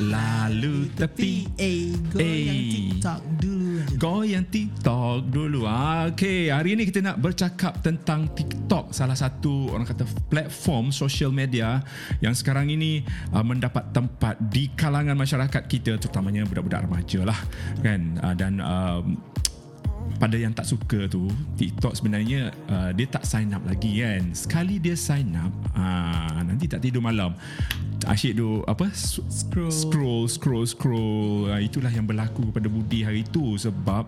lalu tepi. Goyang TikTok dulu. Goyang TikTok dulu. Okay, hari ini kita nak bercakap tentang TikTok, salah satu orang kata platform social media yang sekarang ini mendapat tempat di kalangan masyarakat kita, terutamanya budak-budak remaja lah kan. Dan pada yang tak suka tu, TikTok sebenarnya dia tak sign up lagi kan. Sekali dia sign up, nanti tak tidur malam. Asyik tu apa, scroll. Itulah yang berlaku pada Budi hari tu. Sebab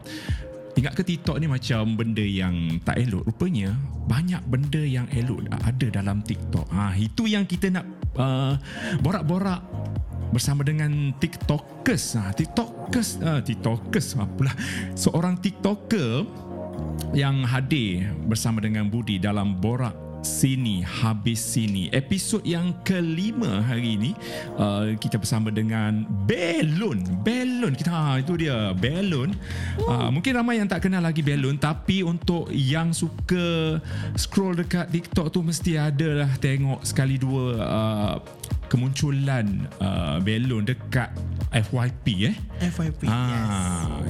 ingat ke TikTok ni macam benda yang tak elok, rupanya banyak benda yang elok ada dalam TikTok. Itu yang kita nak borak-borak bersama dengan TikTokers. TikTokers pula. Seorang TikToker yang hadir bersama dengan Budi dalam Borak Sini Habis Sini. Episod yang kelima hari ini, kita bersama dengan Belon. Itu dia Belon. Mungkin ramai yang tak kenal lagi Belon, tapi untuk yang suka scroll dekat TikTok tu mesti ada lah tengok sekali dua kemunculan Belon dekat FYP. Yes.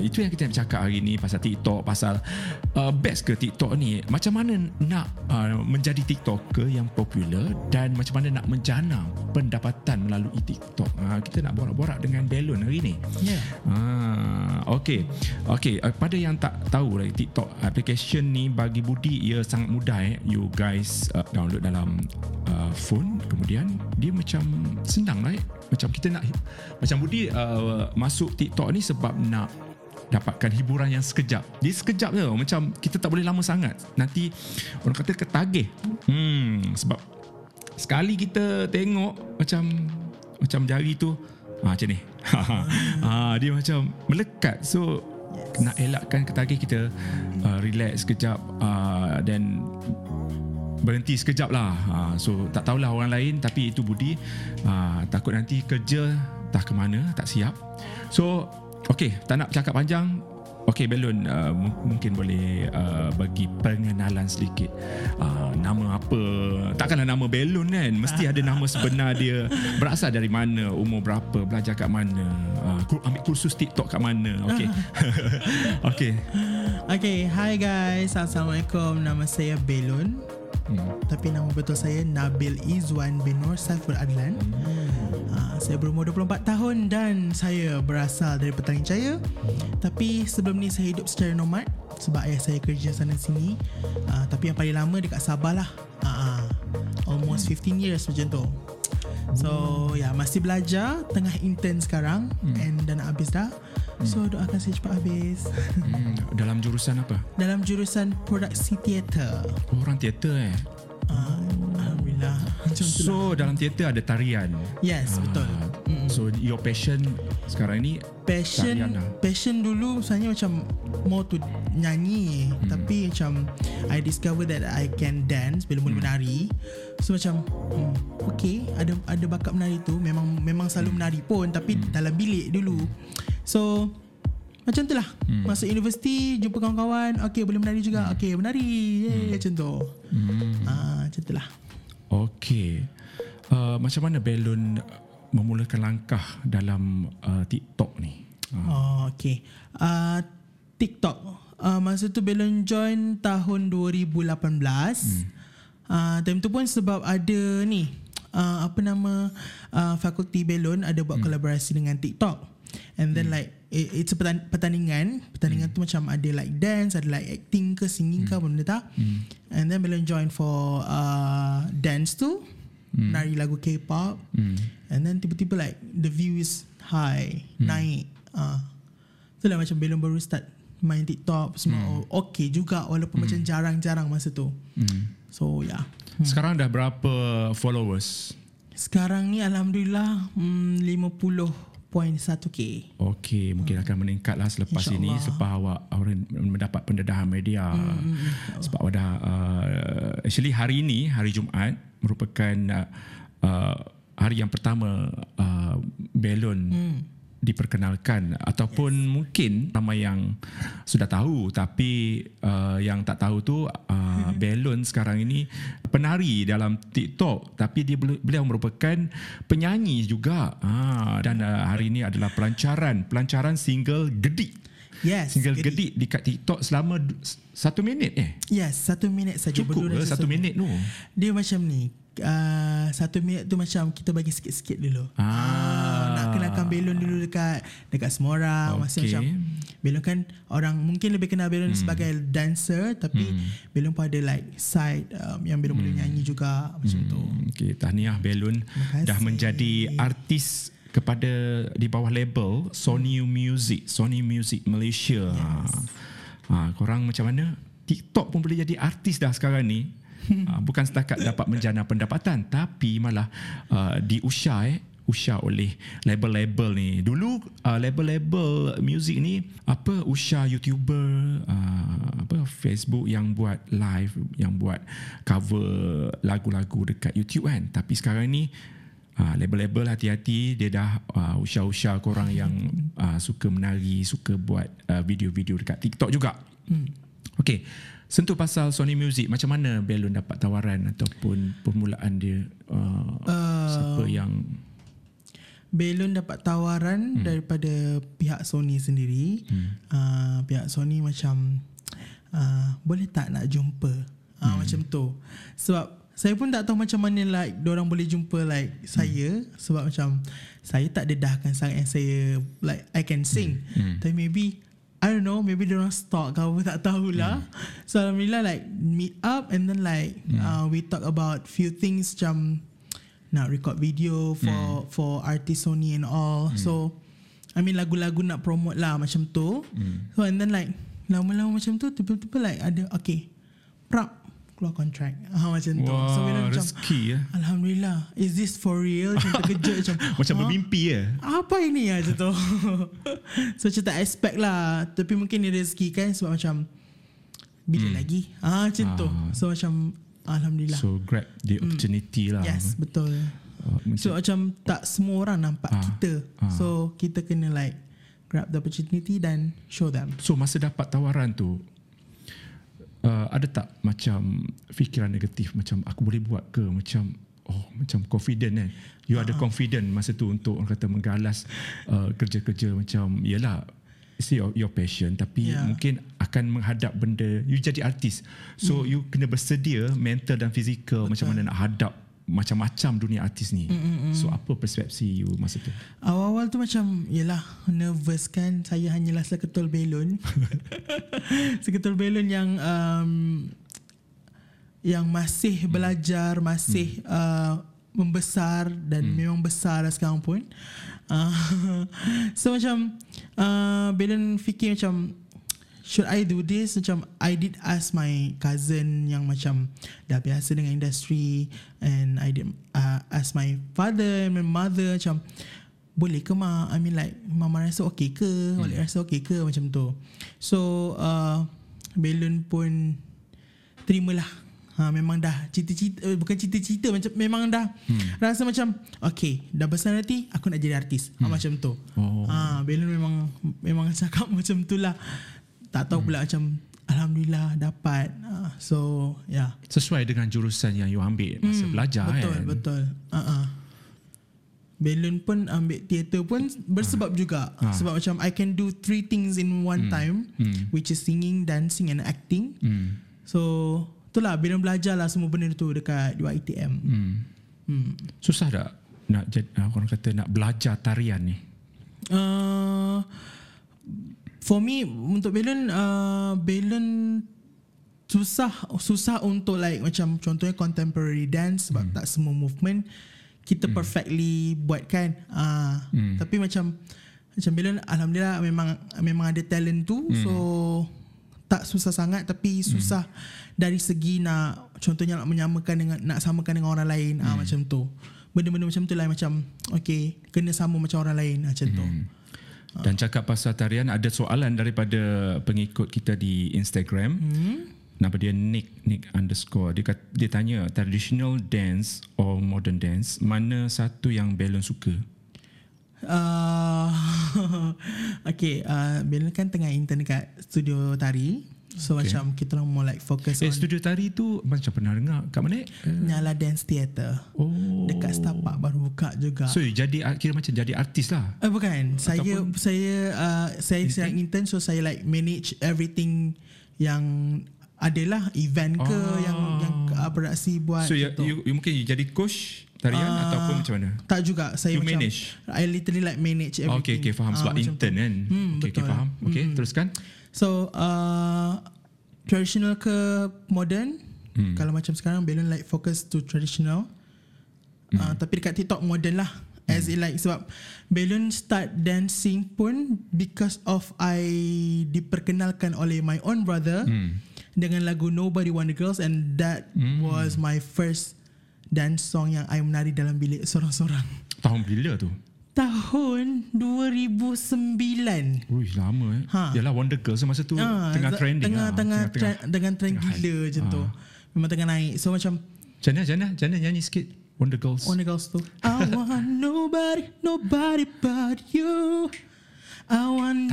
Itu yang kita nak cakap hari ni, pasal TikTok, pasal best ke TikTok ni, macam mana nak menjadi TikToker yang popular, dan macam mana nak menjana pendapatan melalui TikTok. Kita nak borak-borak dengan Belon hari ni. Ya. Yeah. Okey. Pada yang tak tahu, TikTok application ni bagi Budi ia sangat mudah. You guys download dalam phone, kemudian dia macam senang lah. Macam kita nak, macam Budi masuk TikTok ni sebab nak dapatkan hiburan yang sekejap. Dia sekejap je, macam kita tak boleh lama sangat, nanti orang kata ketagih. Sebab sekali kita tengok macam jari tu macam ni, dia macam melekat. So nak elakkan ketagih, kita relax sekejap, then berhenti sekejap lah. So tak tahulah orang lain, tapi itu Budi takut nanti kerja tak ke mana, tak siap. So okay, tak nak cakap panjang. Okay Belon, mungkin boleh bagi pengenalan sedikit. Nama apa? Takkanlah nama Belon kan, mesti ada nama sebenar dia. Berasal dari mana? Umur berapa? Belajar kat mana? Ambil kursus TikTok kat mana? Okay. Okay, hi guys, assalamualaikum. Nama saya Belon. Tapi nama betul saya Nabil Izzuan bin Nor Salfur Adlan. Saya berumur 24 tahun dan saya berasal dari Petaling Jaya. Tapi sebelum ni saya hidup secara nomad sebab ayah saya kerja sana sini. Tapi yang paling lama dekat Sabah lah. Almost 15 years macam tu. So ya, masih belajar, tengah intern sekarang, and dah nak habis dah. So doakan saya cepat habis. Dalam jurusan apa? Dalam jurusan produksi teater. Orang teater Alhamdulillah. So dalam teater ada tarian. Yes, betul. So your passion sekarang ni passion lah. Passion dulu sebenarnya macam more to nyanyi, tapi macam I discover that I can dance bila mula menari. So macam okay, ada bakat menari tu, memang selalu menari pun, tapi dalam bilik dulu. So macam tu lah. Masuk universiti, jumpa kawan-kawan, okay boleh menari juga. Okay menari, macam tu. Macam tu lah. Okay, macam mana Belon memulakan langkah dalam TikTok ni? Okay, TikTok, masa tu Belon join tahun 2018. Time tu pun sebab ada ni, fakulti Belon ada buat kolaborasi dengan TikTok. And then like it's a pertandingan tu macam ada like dance, ada like acting ke, singing ke, benda tak. And then Belon join for dance tu, nari lagu K-pop. And then tiba-tiba like the view is high, naik. So lah macam Belon baru start main TikTok semua. Okay juga walaupun macam jarang-jarang masa tu. So yeah. Sekarang dah berapa followers? Sekarang ni alhamdulillah 50.1k. Okey, mungkin akan meningkatlah selepas ini, selepas awak mendapat pendedahan media. Sebab awak dah actually hari ini, hari Jumaat merupakan hari yang pertama Belon diperkenalkan, ataupun mungkin ramai yang sudah tahu tapi yang tak tahu tu Belon sekarang ini penari dalam TikTok, tapi dia beliau merupakan penyanyi juga. Dan hari ini adalah pelancaran single Gedik. Yes, single Gedik dekat TikTok selama 1 minit. Yes, 1 minit saja. Cukup ke 1 minit tu? Dia macam ni, 1 minit tu macam kita bagi sikit-sikit dulu. Nak kenalkan Belon dulu dekat semua orang. Maksudnya macam Belon kan orang mungkin lebih kenal Belon sebagai dancer, tapi Belon pun ada like side yang Belon boleh nyanyi juga macam tu. Okay, tahniah Belon dah menjadi artis kepada di bawah label Sony Music Malaysia. Yes. Korang macam mana? TikTok pun boleh jadi artis dah sekarang ni. Bukan setakat dapat menjana pendapatan, tapi malah diusah oleh label-label ni. Dulu label-label music ni apa, usah YouTuber, apa Facebook yang buat live, yang buat cover lagu-lagu dekat YouTube kan. Tapi sekarang ni label-label hati-hati, dia dah usah-usah korang yang suka menari, suka buat video-video dekat TikTok juga. Okay, sentuh pasal Sony Music, macam mana Belon dapat tawaran ataupun permulaan dia? Siapa yang... Belon dapat tawaran daripada pihak Sony sendiri. Pihak Sony macam, boleh tak nak jumpa? Macam tu. Sebab saya pun tak tahu macam mana like diorang boleh jumpa like saya, sebab macam saya tak dedahkan sangat yang saya like I can sing. Tapi maybe I don't know, maybe diorang stalk ke apa, tak tahulah. So alhamdulillah like meet up and then like we talk about few things macam nak record video for artist Sony and all. So I mean lagu-lagu nak promote lah macam tu. So and then like lama-lama macam tu tiba-tiba like ada okay, prap keluar kontrak. Macam tu. So bila rezeki ya. Alhamdulillah. Is this for real? Macam terkejut. Macam bermimpi ya. Apa ini ya macam tu. So macam tak expect lah. Tapi mungkin ni rezeki kan, sebab macam bila lagi. Macam tu. So macam alhamdulillah. So grab the opportunity lah. Yes, betul. So macam tak semua orang nampak kita. So kita kena like grab the opportunity dan show them. So masa dapat tawaran tu, ada tak macam fikiran negatif macam aku boleh buat ke, macam macam confident kan? You ada confident masa tu untuk orang kata menggalas kerja-kerja macam yalah, it's your passion, tapi mungkin akan menghadap benda, you jadi artis, so you kena bersedia mental dan fizikal. Betul. Macam mana nak hadap macam-macam dunia artis ni. So apa persepsi you masa tu? Awal-awal tu macam yelah, nervous kan. Saya hanyalah seketul Belon. Seketul Belon yang yang masih belajar, masih membesar dan memang besar sekarang pun. So macam Belon fikir macam, should I do this? Macam I did ask my cousin yang macam dah biasa dengan industri, and I did ask my father and my mother macam boleh ke ma? I mean like mama rasa okay ke? Boleh rasa okay ke? Macam tu. So Belon pun terimalah. Memang dah cita-cita, bukan cita-cita, macam memang dah rasa macam okay, dah besar nanti aku nak jadi artis. Macam tu. Belon memang cakap macam tu lah. Tak tahu pula macam alhamdulillah dapat. So yeah, sesuai dengan jurusan yang you ambil masa belajar. Betul. Belon pun ambil teater pun bersebab juga. Sebab macam I can do 3 things in one time, which is singing, dancing and acting. So itulah Belon belajar lah semua benda tu dekat UiTM. Susah tak nak orang kata nak belajar tarian ni? For me, untuk Belon, Belon susah untuk like macam contohnya contemporary dance, sebab tak semua movement kita perfectly buat kan. Tapi macam Belon alhamdulillah memang ada talent tu. So tak susah sangat, tapi susah dari segi nak contohnya nak menyamakan dengan, nak samakan dengan orang lain. Macam tu. Benda-benda macam tu lah, macam okay, kena sama macam orang lain macam tu. Dan cakap pasal tarian, ada soalan daripada pengikut kita di Instagram. Nama dia Nick _ dia tanya, traditional dance or modern dance, mana satu yang Belon suka? Okay, Belon kan tengah intern dekat studio tari. So macam kita orang more like focus on studio tari tu. Macam pernah dengar kat mana? Nyala Dance Theatre. Dekat Setapak baru buka juga. So jadi kira macam jadi artis lah? Bukan. Ataupun saya sedang intern. So saya like manage everything yang adalah event ke yang produksi buat. So you mungkin you jadi coach tarian ataupun macam mana? Tak juga. Saya you macam manage? I literally like manage everything. Okay faham. Sebab intern kan? Okay faham. Okay teruskan. So traditional ke modern. Kalau macam sekarang Belon like focus to traditional. Tapi dekat TikTok modern lah. As in like sebab Belon start dancing pun because of I diperkenalkan oleh my own brother dengan lagu Nobody Wonder Girls. And that was my first dance song yang I menari dalam bilik sorang-sorang. Tahun bila tu? Tahun 2009. Wih, lama Yalah, Wonder Girls masa tu tengah trending. Dengan trend gila macam tu. Memang tengah naik. So macam Jana nyanyi sikit Wonder Girls tu. I want nobody but you. I want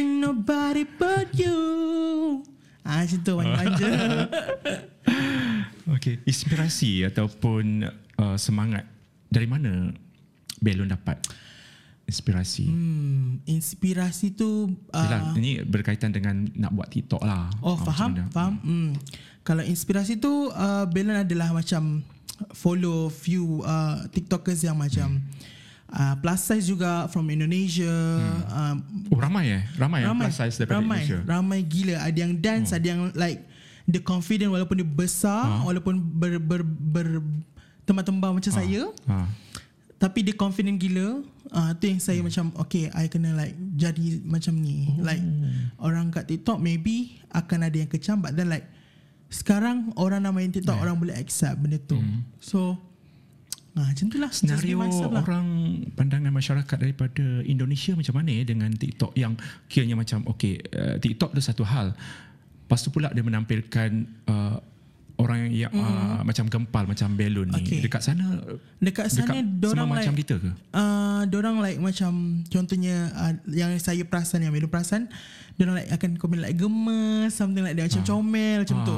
nobody but you. Macam tu manja. Okay, inspirasi ataupun semangat dari mana Belon dapat inspirasi? Inspirasi tu ini berkaitan dengan nak buat TikTok lah. Faham. Kalau inspirasi tu Belon adalah macam follow few TikTokers yang macam plus size juga from Indonesia. Ramai yang plus size daripada Indonesia. Ramai gila. Ada yang dance, ada yang like the confident walaupun dia besar, walaupun bertembang macam saya. Tapi dia confident gila. Tu yang saya macam okay, I kena like jadi macam ni. Like orang kat TikTok maybe akan ada yang kecam, but then like sekarang orang nak main TikTok, orang boleh accept benda tu. So macam tu lah senario orang lah. Pandangan masyarakat daripada Indonesia macam mana dengan TikTok yang kiranya macam okay, TikTok tu satu hal, pastu pula dia menampilkan orang yang macam gempal macam Belon ni. Dekat sana dorang like, macam kita ke? Dorang like macam contohnya yang saya perasan, yang Belon perasan, dorang like akan komen like gemes, something like dia macam comel macam tu.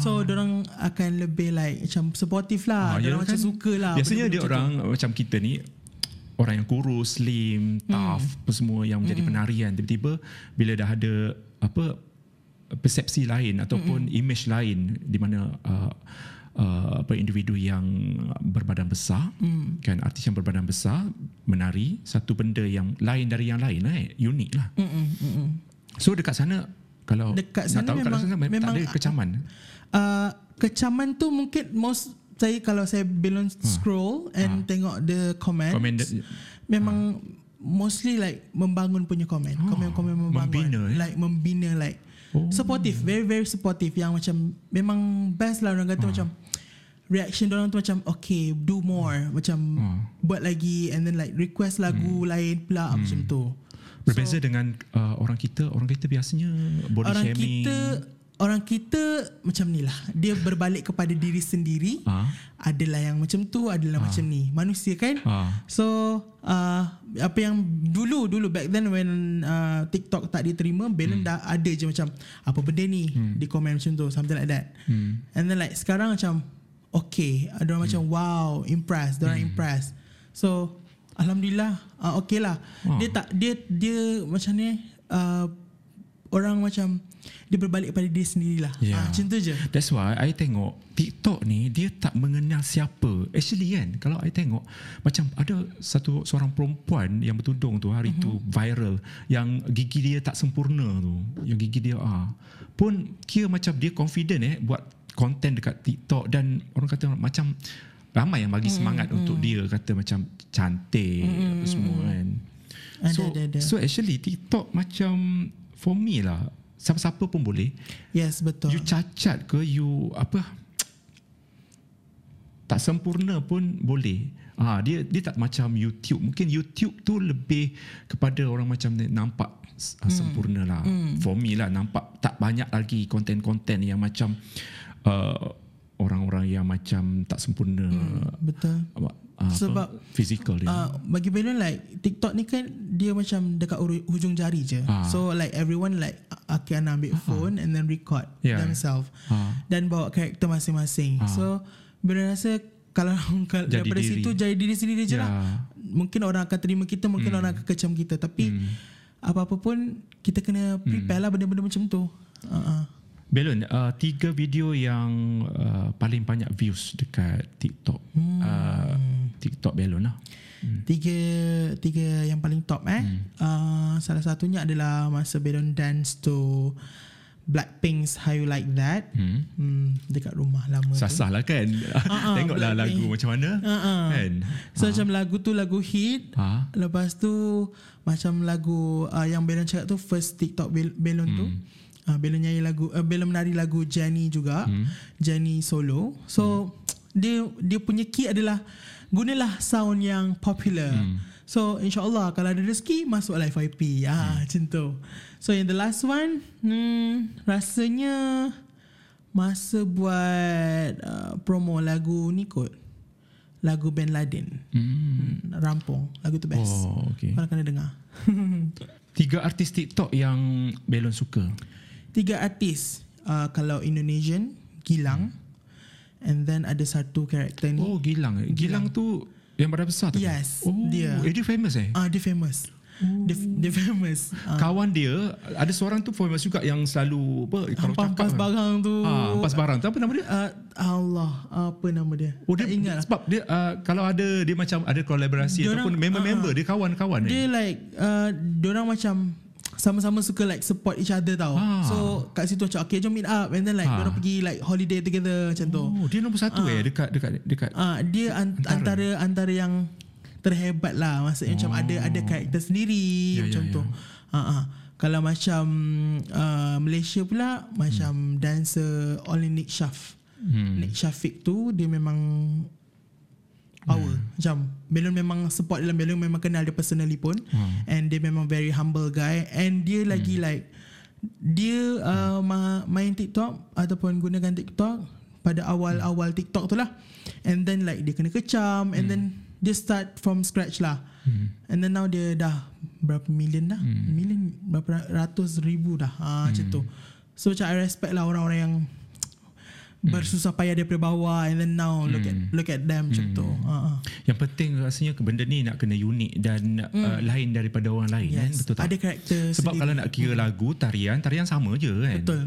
So dorang akan lebih like macam supportive lah. Dorang macam sukalah. Biasanya dia orang macam kita ni, orang yang kurus, slim, tough, apa semua yang menjadi penarian. Tiba-tiba bila dah ada apa persepsi lain ataupun image lain di mana individu yang berbadan besar, kan artis yang berbadan besar menari satu benda yang lain dari yang lain, unik lah. So dekat sana memang tak ada kecaman. Kecaman tu mungkin most saya, kalau saya Belon scroll and tengok the comments, memang mostly like membangun punya comment. Komen membangun, membina, like membina, like supportive, very very supportive, yang macam memang best lah. Orang kata macam reaction diorang tu macam okay, do more, macam buat lagi, and then like request lagu lain pula macam tu. Berbeza dengan orang kita biasanya body orang shaming. Orang kita macam ni lah, dia berbalik kepada diri sendiri. Adalah yang macam tu, adalah macam ni, manusia kan. So apa yang dulu back then when TikTok tak diterima, Belon dah ada je macam apa benda ni, di komen macam tu, something like that. And then like sekarang macam okay, ada orang macam wow, impressed, orang impressed. So alhamdulillah, okay lah. Dia macam ni, orang macam dia berbalik pada diri sendirilah. Macam tu je. That's why I tengok TikTok ni, dia tak mengenal siapa. Actually kan, kalau I tengok macam ada seorang perempuan yang bertudung tu hari tu viral, yang gigi dia tak sempurna tu, yang gigi dia pun kira macam dia confident buat konten dekat TikTok, dan orang kata macam ramai yang bagi semangat untuk dia, kata macam cantik apa semua kan. So actually TikTok macam for me lah, siapa-siapa pun boleh. Yes, betul. You cacat ke, you apa, tak sempurna pun boleh. Dia tak macam YouTube. Mungkin YouTube tu lebih kepada orang macam nampak sempurna lah. For me lah, nampak tak banyak lagi konten-konten yang macam orang-orang yang macam tak sempurna. Betul. Sebab fizikal dia. Bagi Belon like TikTok ni kan, dia macam dekat hujung jari je. So like everyone like akan ambil phone and then record themselves dan bawa karakter masing-masing. So bila rasa kalau daripada diri. Situ jadi diri sendiri je lah. Mungkin orang akan terima kita, mungkin orang akan kecam kita, tapi apa-apa pun kita kena prepare lah benda-benda macam tu. Belon, 3 video yang paling banyak views dekat TikTok. TikTok Belon lah. 3 yang paling top salah satunya adalah masa Belon dance to Blackpink's How You Like That dekat rumah lama. Sasah lah kan. Tengoklah lagu macam mana kan. So macam lagu tu lagu hit. Lepas tu macam lagu yang Belon cakap tu first TikTok Belon tu. Belon nyanyi lagu, Belon menari lagu Jenny juga, Jenny solo. So dia punya key adalah gunalah sound yang popular. So insyaAllah kalau ada rezeki masuklah FYP. Macam tu. So yang the last one, rasanya masa buat promo lagu ni kot, lagu Ben Laden, Rampong. Lagu tu best. Korang kena dengar. 3 artis TikTok yang Belon suka. 3 artis, kalau Indonesian, Gilang, and then ada satu karakter ni. Oh, Gilang tu yang badan besar tu. Yes. Oh, dia. Dia famous dia famous. Dia famous. Kawan dia, ada seorang tu famous juga yang selalu apa kalau hampas barang tu. Hampas barang tu, apa nama dia? Allah, apa nama dia? Oh, dia ingat sebab dia kalau ada dia macam ada kolaborasi diorang, ataupun member-member dia kawan-kawan dia like diorang macam sama-sama suka like support each other tau. So kat situ macam okay jom meet up and then like diorang pergi like holiday together macam tu. Oh, dia nombor 1 dekat dia antara yang terhebat lah. Maksudnya macam ada karakter sendiri macam tu. Kalau macam Malaysia pula macam dancer only Nick Shafiq. Nick Shafiq tu dia memang power. Macam Belon memang support dalam, Belon memang kenal dia personally pun. And dia memang very humble guy. And dia lagi like dia main TikTok ataupun gunakan TikTok pada awal-awal TikTok tu lah. And then like dia kena kecam. And then dia start from scratch lah. And then now dia dah berapa million dah. Million, berapa ratus ribu dah. Macam tu. So macam I respect lah orang-orang yang bersusah payah daripada bawah and then now look at them macam tu. Yang penting rasanya benda ni nak kena unik dan lain daripada orang lain kan, betul tak? Ada karakter sebab sendiri. Kalau nak kira lagu tarian sama je kan. Betul.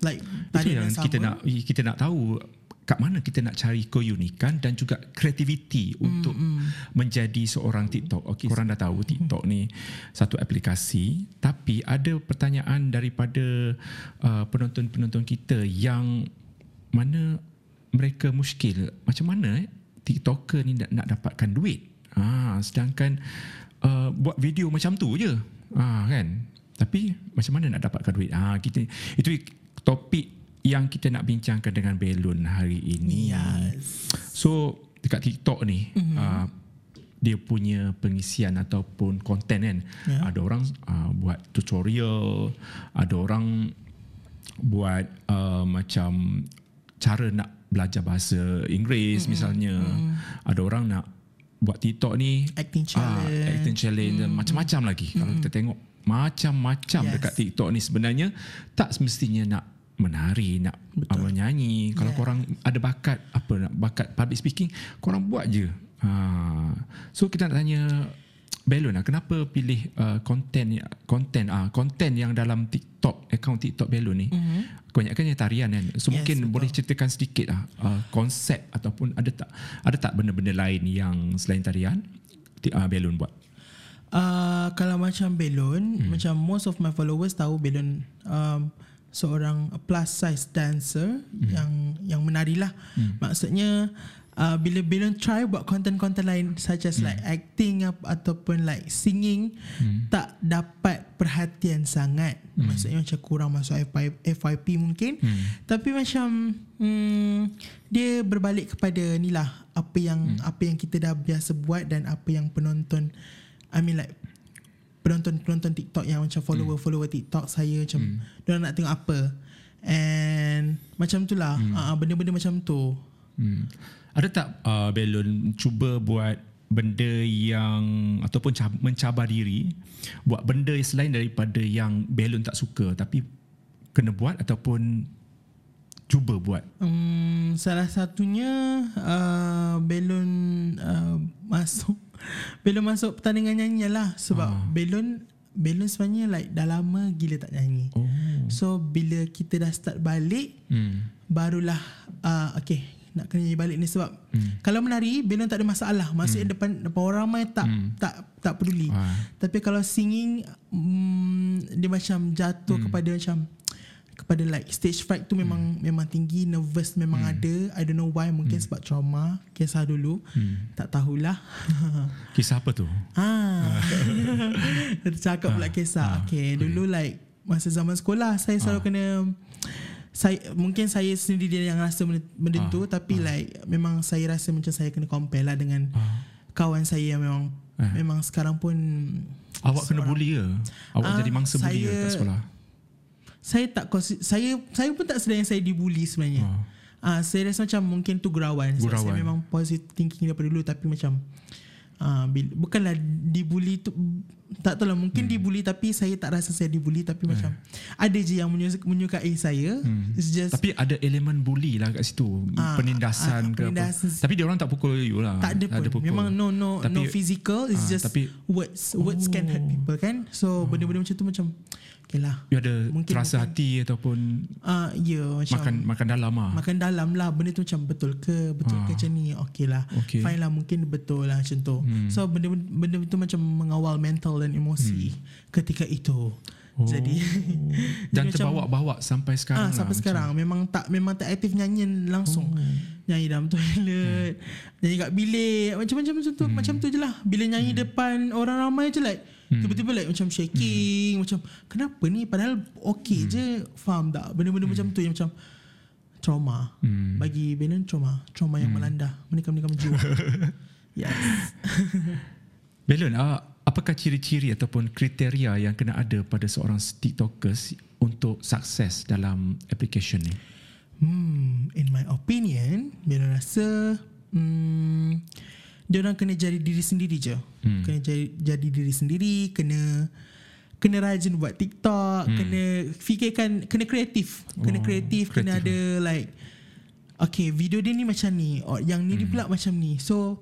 Like tarian yang kita nak tahu kat mana kita nak cari keunikan dan juga kreativiti untuk menjadi seorang TikTok. Okay, korang dah tahu TikTok ni satu aplikasi, tapi ada pertanyaan daripada penonton-penonton kita yang mana mereka muskil macam mana TikToker ni nak dapatkan duit, sedangkan buat video macam tu je, kan, tapi macam mana nak dapatkan duit. Kita itu topik yang kita nak bincangkan dengan Belon hari ini. Yes. So dekat TikTok ni dia punya pengisian ataupun konten kan, ada orang buat tutorial, ada orang buat macam cara nak belajar bahasa Inggeris misalnya. Ada orang nak buat TikTok ni acting challenge dan macam-macam lagi. Kalau kita tengok macam-macam dekat TikTok ni, sebenarnya tak semestinya nak menari, nak menyanyi. Kalau korang ada bakat, bakat public speaking, korang buat je. So kita nak tanya Belon, kenapa pilih konten yang dalam TikTok, akaun TikTok Belon ni? Kebanyakannya tarian kan. So mungkin boleh ceritakan sedikit konsep ataupun ada tak benda-benda lain yang selain tarian Belon buat? Kalau macam Belon, macam most of my followers tahu Belon seorang plus size dancer yang menarilah. Maksudnya bila Belon try buat konten-konten lain such as like acting ataupun like singing, tak dapat perhatian sangat. Maksudnya macam kurang masuk FYP mungkin. Tapi macam dia berbalik kepada ni lah, apa yang kita dah biasa buat dan apa yang penonton, I mean like penonton TikTok yang macam follower TikTok saya macam diorang nak tengok apa, and macam tu lah benda-benda macam tu. Ada tak Belon cuba buat benda yang ataupun mencabar diri buat benda yang selain daripada yang Belon tak suka tapi kena buat ataupun cuba buat? Salah satunya Belon masuk pertandingan nyanyi lah sebab Belon sebenarnya like dah lama gila tak nyanyi. So bila kita dah start balik barulah okay nak kena nyanyi balik ni sebab kalau menari Belon tak ada masalah, maksudnya depan orang ramai tak peduli. Tapi kalau singing dia macam jatuh kepada like stage fright tu memang tinggi, nervous memang ada. I don't know why, mungkin sebab trauma kisah dulu, tak tahulah. Kisah apa tu? Tercakap pula kisah. Okay, dulu like masa zaman sekolah saya selalu kena, mungkin saya sendiri dia yang rasa benda tu, tapi like memang saya rasa macam saya kena compare lah dengan kawan saya yang memang sekarang pun. Awak kena bully ke? Awak jadi mangsa bully ke kat sekolah? Saya pun tak sedar yang saya dibuli sebenarnya. Saya rasa macam mungkin tu gurauan. Saya memang positive thinking daripada dulu, tapi macam bukanlah dibuli tu, tak tahu lah, mungkin dibuli tapi saya tak rasa saya dibuli, tapi macam ada je yang menyukai saya. Tapi ada elemen buli lah kat situ, penindasan ke apa. Tapi dia orang tak pukul you lah. Tak ada pun. Memang no tapi, no physical, it's just tapi, words can hurt people kan. So benda-benda macam tu macam okay lah. You ada mungkin terasa hati ataupun macam makan dalam lah. Makan dalam lah. Benda tu macam betul ke macam ni. Okay lah, fine lah, mungkin betul lah macam tu. So benda tu macam mengawal mental dan emosi ketika itu. Jadi dan terbawa-bawa sampai sekarang lah, sampai sekarang macam. Memang tak aktif nyanyi langsung. Nyanyi dalam toilet, nyanyi kat bilik, macam-macam tu, macam tu je lah. Bila nyanyi depan orang ramai je like tiba-tiba like macam shaking, macam kenapa ni, padahal okey je. Faham tak? Benda-benda macam tu yang macam trauma. Bagi Belon trauma yang melanda, menikam-nikam jiwa. Yes. Belon, apakah ciri-ciri ataupun kriteria yang kena ada pada seorang TikTokers untuk sukses dalam application ni? In my opinion, Belon rasa dia orang kena jadi diri sendiri je. Kena jadi diri sendiri, kena rajin buat TikTok, kena fikirkan, kena kreatif. Kena ada like okay, video dia ni macam ni, yang ni dia pula macam ni. So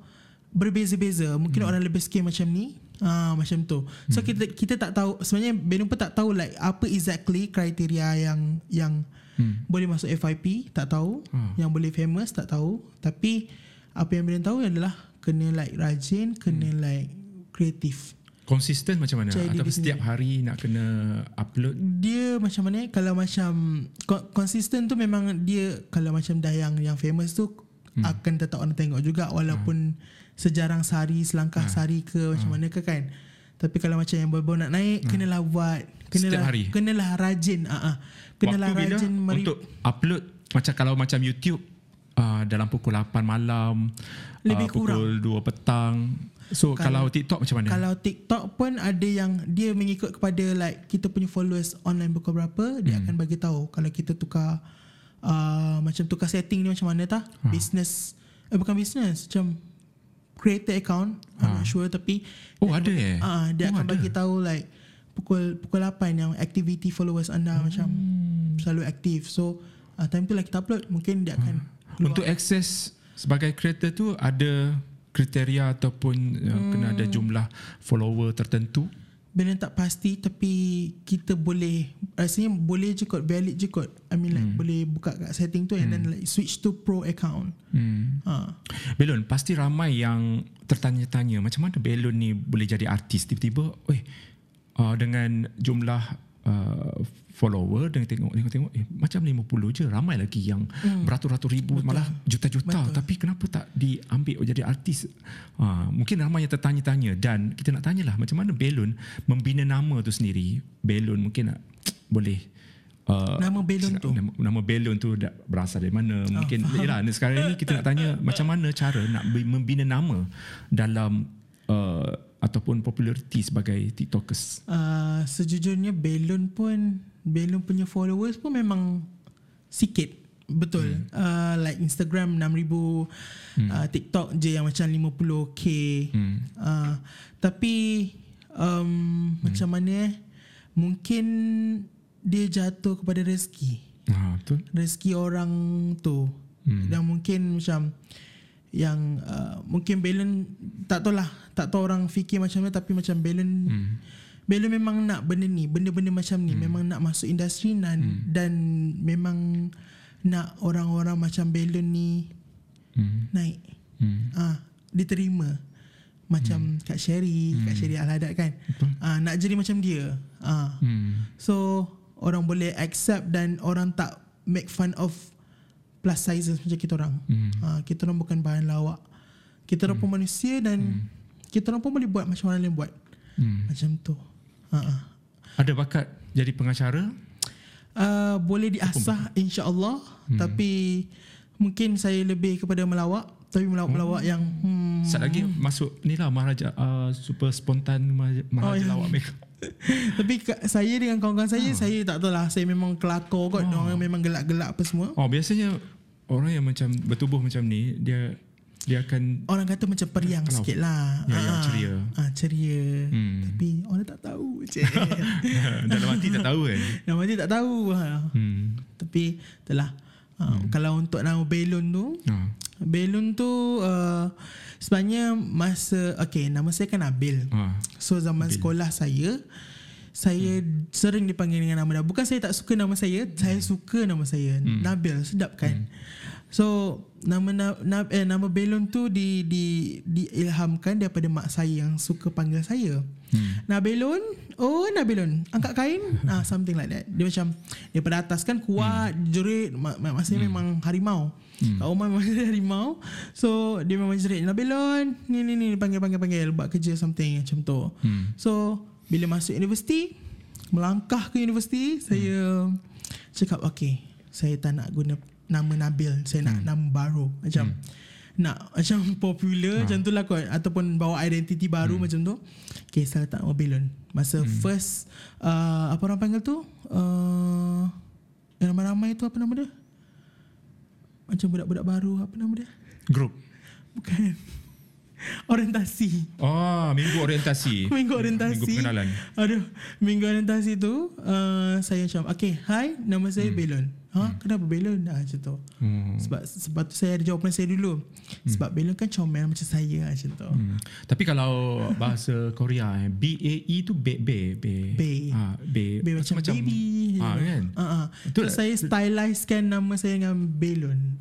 berbeza-beza. Mungkin orang lebih sikit macam ni, macam tu. So kita tak tahu sebenarnya, Belon pun tak tahu like apa exactly kriteria yang boleh masuk FYP, tak tahu. Yang boleh famous tak tahu. Tapi apa yang Belon tahu adalah kena like rajin, kena like kreatif. Konsisten macam mana? Atau setiap hari nak kena upload? Dia macam mana? Kalau macam konsisten tu memang dia, kalau macam dah yang famous tu akan tetap orang tengok juga walaupun sejarang sehari, selangkah sehari ke macam mana ke kan. Tapi kalau macam yang baru nak naik, kenalah buat, setiap hari. Kenalah rajin. Kenalah waktu rajin untuk upload macam kalau macam YouTube dalam pukul 8 malam, lebih kurang pukul 2 petang. So kalau TikTok macam mana? Kalau TikTok pun ada yang dia mengikut kepada like kita punya followers online pukul berapa, dia akan bagi tahu. Kalau kita tukar macam tukar setting ni macam mana tah? Business, bukan business, macam creator account, I'm not sure, tapi ada dia akan bagi tahu like pukul 8 yang activity followers anda macam selalu aktif. So time tu lah kita upload, mungkin dia akan keluar. Untuk akses sebagai creator tu ada kriteria ataupun kena ada jumlah follower tertentu? Belon tak pasti, tapi kita boleh, rasanya boleh je kot, valid je kot. I mean like boleh buka kat setting tu and then like switch to pro account. Belon, pasti ramai yang tertanya-tanya macam mana Belon ni boleh jadi artis tiba-tiba dengan jumlah follower, dan tengok macam 50 je, ramai lagi yang beratus-ratus ribu, betul, malah juta-juta. Betul. Tapi kenapa tak diambil jadi artis? Mungkin ramai yang tertanya-tanya, dan kita nak tanyalah macam mana Belon membina nama tu sendiri. Belon mungkin boleh nama Belon tu. Nama Belon tu berasal dari mana? Mungkin sekarang ni kita nak tanya macam mana cara nak membina nama dalam ataupun populariti sebagai TikTokers. Sejujurnya Belon punya followers pun memang sikit. Betul. Like Instagram 6,000, TikTok je yang macam 50k. Tapi macam mana mungkin dia jatuh kepada rezeki. Betul. Rezeki orang tu. Dan mungkin macam yang mungkin Belon tak tahulah, tak tahu orang fikir macam mana, tapi macam Belon Belon memang nak benda ni, benda-benda macam ni, memang nak masuk industri dan dan memang nak orang-orang macam Belon ni naik, diterima macam Kak Sherry, Kak Sherry Al-Haddad kan, nak jadi macam dia. So orang boleh accept dan orang tak make fun of plus sizes macam kita orang. Kita orang bukan bahan lawak. Kita orang pun manusia dan kita orang pun boleh buat macam orang lain buat. Macam tu. Ada bakat jadi pengacara? Boleh diasah insya-Allah, tapi mungkin saya lebih kepada melawak, tapi melawak-melawak yang sekejap lagi masuk nilah maharaja super spontan maharaja lawak mereka. Tapi saya dengan kawan-kawan saya, saya tak tahu lah, saya memang kelakor kot. Orang memang gelak-gelak apa semua. Biasanya orang yang macam bertubuh macam ni, dia akan, orang kata macam periang sikit lah, ceria. Ceria. Tapi orang tak tahu je. Dalam hati tak tahu kan. Dalam hati tak tahu. Tapi itulah. Kalau untuk nama Belon tu, Belon tu sebenarnya masa, okay, nama saya kan Nabil. So zaman sekolah saya sering dipanggil dengan nama Nabil. Bukan saya tak suka nama saya, saya suka nama saya. Nabil sedap kan. So nama Belon tu diilhamkan daripada mak saya yang suka panggil saya. Nabilon, Nabilon, angkat kain, something like that. Dia macam daripada atas kan, kuat, jerit, maksudnya memang harimau. Kat rumah memang harimau. So dia memang jerit, Nabilon, ni panggil, buat kerja something macam tu. So bila masuk universiti, melangkah ke universiti, saya cakap okay, saya tak nak guna nama Nabil, saya nak nama baru macam nak macam popular macam tu lah kot, ataupun bawa identiti baru macam tu. Okay, saya tak nak Belon masa first apa orang panggil tu, yang ramai-ramai tu, apa nama dia, macam budak-budak baru, apa nama dia, group bukan, orientasi. Minggu orientasi. Minggu pengenalan. Minggu orientasi tu saya macam okay, hi, nama saya Belon. Kenapa Belon? Macam tu. Sebab tu saya ada jawapan saya dulu. Sebab Belon kan comel macam saya, macam tu. Tapi kalau bahasa Korea, BAE tu B macam baby kan. So saya stylizekan nama saya dengan Belon.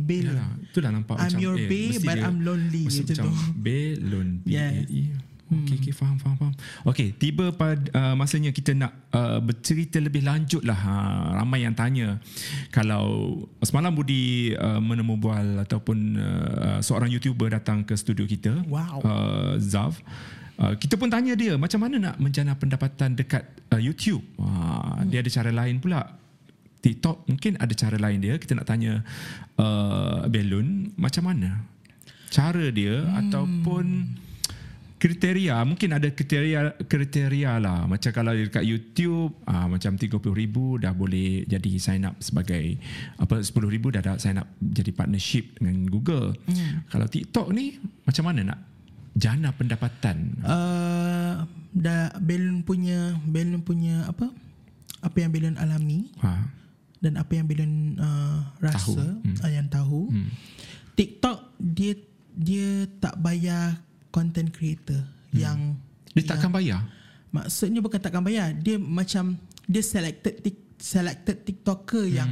Belon. Itulah nampak I'm macam I'm your bae but I'm lonely macam tu. Belon, BAE. Okay, faham. Okay, tiba pada masanya kita nak bercerita lebih lanjut lah. Ramai yang tanya, kalau semalam Budi menemu bual ataupun seorang YouTuber datang ke studio kita, Zav. Kita pun tanya dia macam mana nak menjana pendapatan dekat YouTube. Dia ada cara lain pula. TikTok mungkin ada cara lain dia. Kita nak tanya Belon macam mana cara dia, ataupun kriteria, mungkin ada kriteria lah. Macam kalau dekat YouTube macam 30,000 dah boleh jadi sign up sebagai apa, 10,000 dah sign up jadi partnership dengan Google. Kalau TikTok ni macam mana nak jana pendapatan? Dah Belon punya apa yang Belon alami dan apa yang Belon rasa, yang tahu. TikTok dia tak bayar content creator yang dia takkan bayar. Maksudnya bukan takkan bayar, dia macam dia selected TikToker yang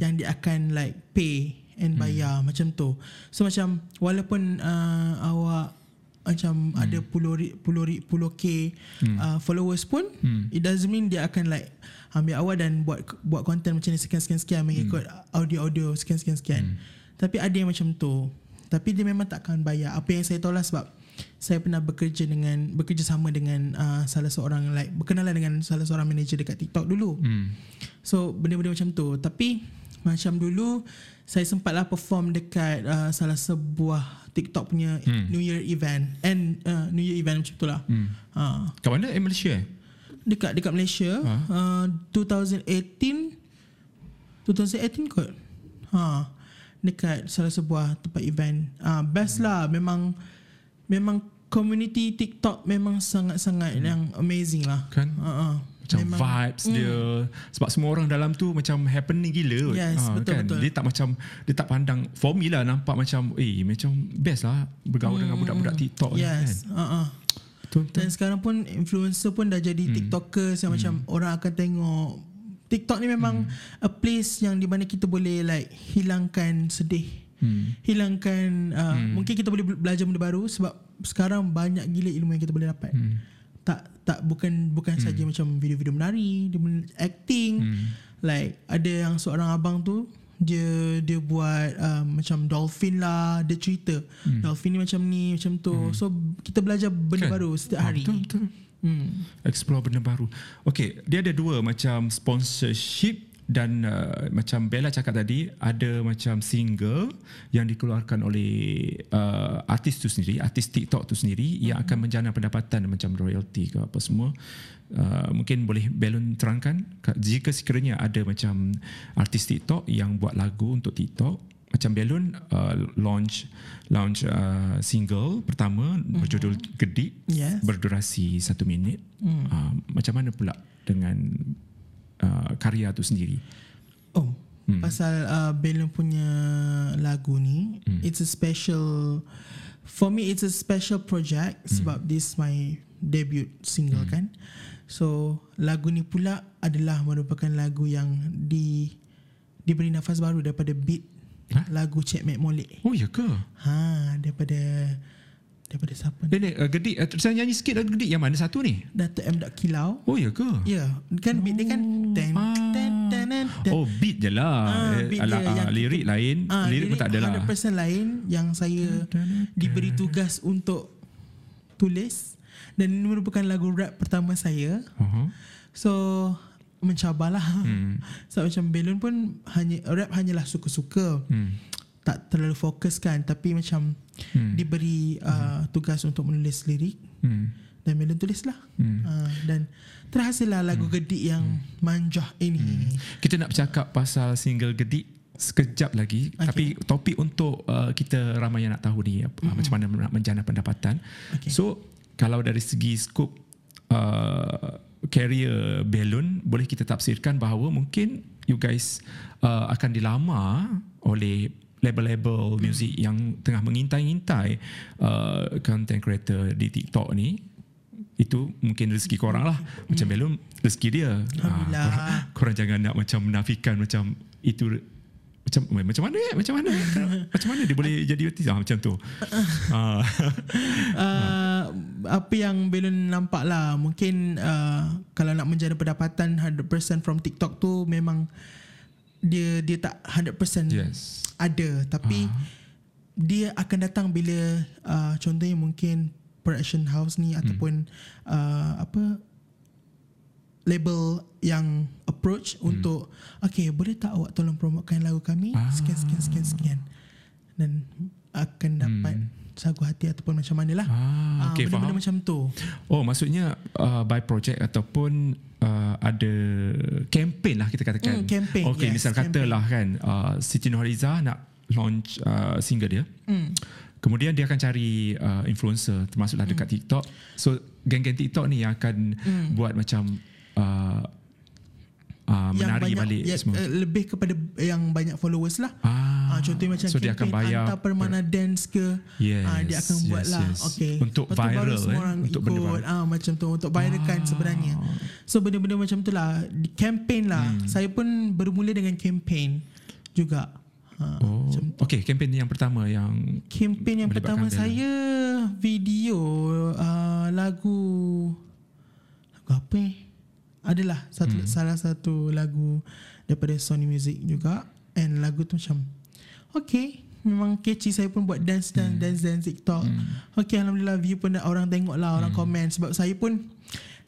dia akan like pay and bayar macam tu. So macam walaupun awak macam ada puluh K followers pun, it doesn't mean dia akan like ambil awak dan buat content macam ni sekian-sekian mengikut audio sekian-sekian. Tapi ada yang macam tu. Tapi dia memang takkan bayar. Apa yang saya tahu lah, sebab saya pernah bekerjasama dengan salah seorang, like berkenalan dengan salah seorang manager dekat TikTok dulu. So benda-benda macam tu. Tapi macam dulu saya sempatlah perform dekat salah sebuah TikTok punya New Year event. And New Year event macam tu lah. Kat mana? Malaysia? Dekat Malaysia. 2018 kot. ha, dekat salah sebuah tempat event. Best lah, memang community TikTok memang sangat-sangat yang amazing lah kan. Macam memang vibes dia, sebab semua orang dalam tu macam happening gila. Yes, betul, kan? Betul. Dia tak pandang for me lah, nampak macam macam best lah bergaul dengan budak-budak TikTok. Yes, kan? Betul. Dan sekarang pun influencer pun dah jadi TikTokers yang macam orang akan tengok. TikTok ni memang a place yang di mana kita boleh like hilangkan sedih, hilangkan mungkin kita boleh belajar benda baru sebab sekarang banyak gila ilmu yang kita boleh dapat. Tak bukan saja macam video-video menari, dia acting. Like ada yang seorang abang tu dia buat macam dolphin lah, dia cerita dolphin ni macam ni, macam tu. So kita belajar benda baru setiap hari. Betul. Explore benda baru. Okay, dia ada dua macam sponsorship dan macam Bella cakap tadi, ada macam single yang dikeluarkan oleh artis tu sendiri, artis TikTok tu sendiri, yang akan menjana pendapatan macam royalty ke apa semua. Mungkin boleh Belon terangkan jika sekiranya ada macam artis TikTok yang buat lagu untuk TikTok. Macam Belon launch single pertama berjudul Gedik, berdurasi 1 minit. Macam mana pula dengan karya tu sendiri? Pasal Belon punya lagu ni, it's a special for me, it's a special project sebab this my debut single kan. So lagu ni pula adalah merupakan lagu yang diberi nafas baru daripada beat lagu Cik Mat Molek. Oh ya ke? Ha, daripada siapa ni? Gedik, saya nyanyi sikit lagu Gedik yang mana satu ni? Dato' M. Kilau. Oh ya ke? Ya, kan beat dia kan ten, ten, ten, ten, ten. Oh beat je lah, lirik lain. Lirik pun tak ada lah. 100% lain yang saya diberi tugas untuk tulis. Dan ini merupakan lagu rap pertama saya. So mencabarlah. So macam Belon pun hanyalah suka-suka. Tak terlalu fokus kan, tapi macam diberi tugas untuk menulis lirik. Dan Belon tulislah. Dan terhasillah lagu Gedik yang manjah ini. Kita nak bercakap pasal single Gedik sekejap lagi, okay. Tapi topik untuk kita ramai yang nak tahu ni, macam mana nak menjana pendapatan. Okay. So kalau dari segi skop career Belon, boleh kita tafsirkan bahawa mungkin you guys akan dilamar oleh label-label music yang tengah mengintai-intai content creator di TikTok ni. Itu mungkin rezeki korang lah. Macam Belon, rezeki dia. Korang jangan nak macam menafikan macam itu. Macam mana? Macam mana dia boleh jadi macam tu? Apa yang Belon nampak lah, mungkin kalau nak menjana pendapatan 100% from TikTok tu, memang dia tak 100% ada. Tapi dia akan datang bila contohnya mungkin production house ni ataupun label yang approach untuk okay, boleh tak awak tolong promotekan lagu kami sekian. Dan akan dapat sagu hati ataupun macam manalah. Okay, benda-benda macam tu. Oh, maksudnya by project ataupun ada campaign lah kita katakan. Campaign, okay, misal katalah kan Siti Nurhaliza nak launch single dia. Kemudian dia akan cari influencer termasuklah dekat TikTok. So geng-geng TikTok ni yang akan buat macam menarik balik semua. Lebih kepada yang banyak followers lah. Contohnya macam so dia akan bayar hantar permana dance ke. Dia akan buat lah. Okay. Untuk lepas viral baru semua orang untuk ikut macam tu, untuk viralkan sebenarnya. So benda-benda macam tu lah, campaign lah. Saya pun bermula dengan campaign juga. Okay, campaign yang pertama yang saya video lagu apa ni? Adalah salah satu lagu daripada Sony Music juga. And lagu tu macam okay, memang catchy. Saya pun buat dance TikTok. Okay, alhamdulillah view pun orang tengok lah, orang komen. Sebab saya pun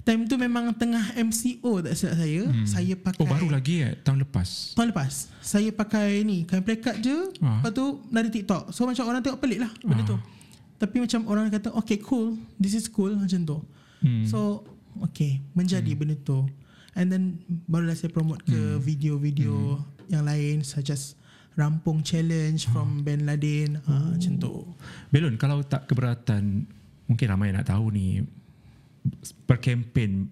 time tu memang tengah MCO, tak silap saya. Saya pakai baru lagi tahun lepas saya pakai ni kain plekat je. Lepas tu nari TikTok. So macam orang tengok pelik lah benda tu. Tapi macam orang kata okay cool, this is cool macam tu. So okay, menjadi benda tu. And then barulah saya promote ke video-video yang lain, such as rampung challenge from Ben Laden macam tu. Belon, kalau tak keberatan, mungkin ramai nak tahu ni, per campaign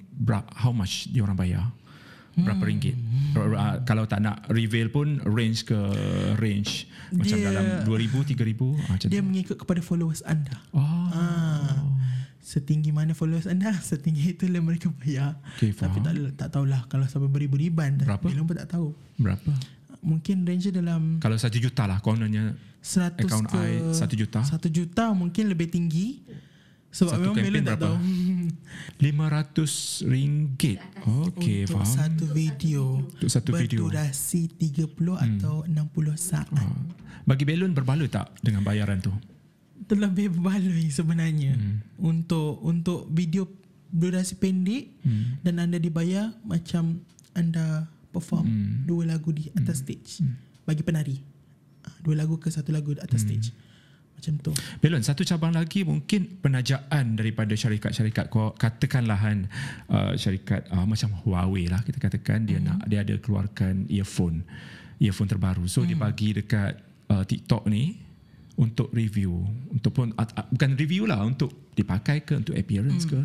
how much diorang bayar? Berapa ringgit? Kalau tak nak reveal pun, range ke range, macam dia, dalam 2,000, 3,000. Dia mengikut kepada followers anda. Setinggi mana followers anda, setinggi itulah mereka bayar. Okay, tapi tak tahulah kalau sampai beribu-riban. Berapa? Belum pun tak tahu. Berapa? Mungkin range dalam... Kalau 1 juta lah, kononnya account I 1 juta. 1 juta mungkin lebih tinggi. Sebab satu memang Belon tak tahu. RM500. Okay, untuk faham. Untuk satu video. Berdurasi 30 atau 60 saat. Bagi Belon berbaloi tak dengan bayaran tu? Terlebih berbaloi sebenarnya. Untuk video durasi pendek dan anda dibayar macam anda perform 2 lagu di atas stage bagi penari, 2 lagu ke 1 lagu di atas stage macam tu. Belon, satu cabang lagi mungkin penajaan daripada syarikat-syarikat, katakanlah syarikat macam Huawei lah kita katakan, dia ada keluarkan earphone terbaru, so dia bagi dekat TikTok ni untuk review, ataupun bukan review lah, untuk dipakai ke, untuk appearance ke.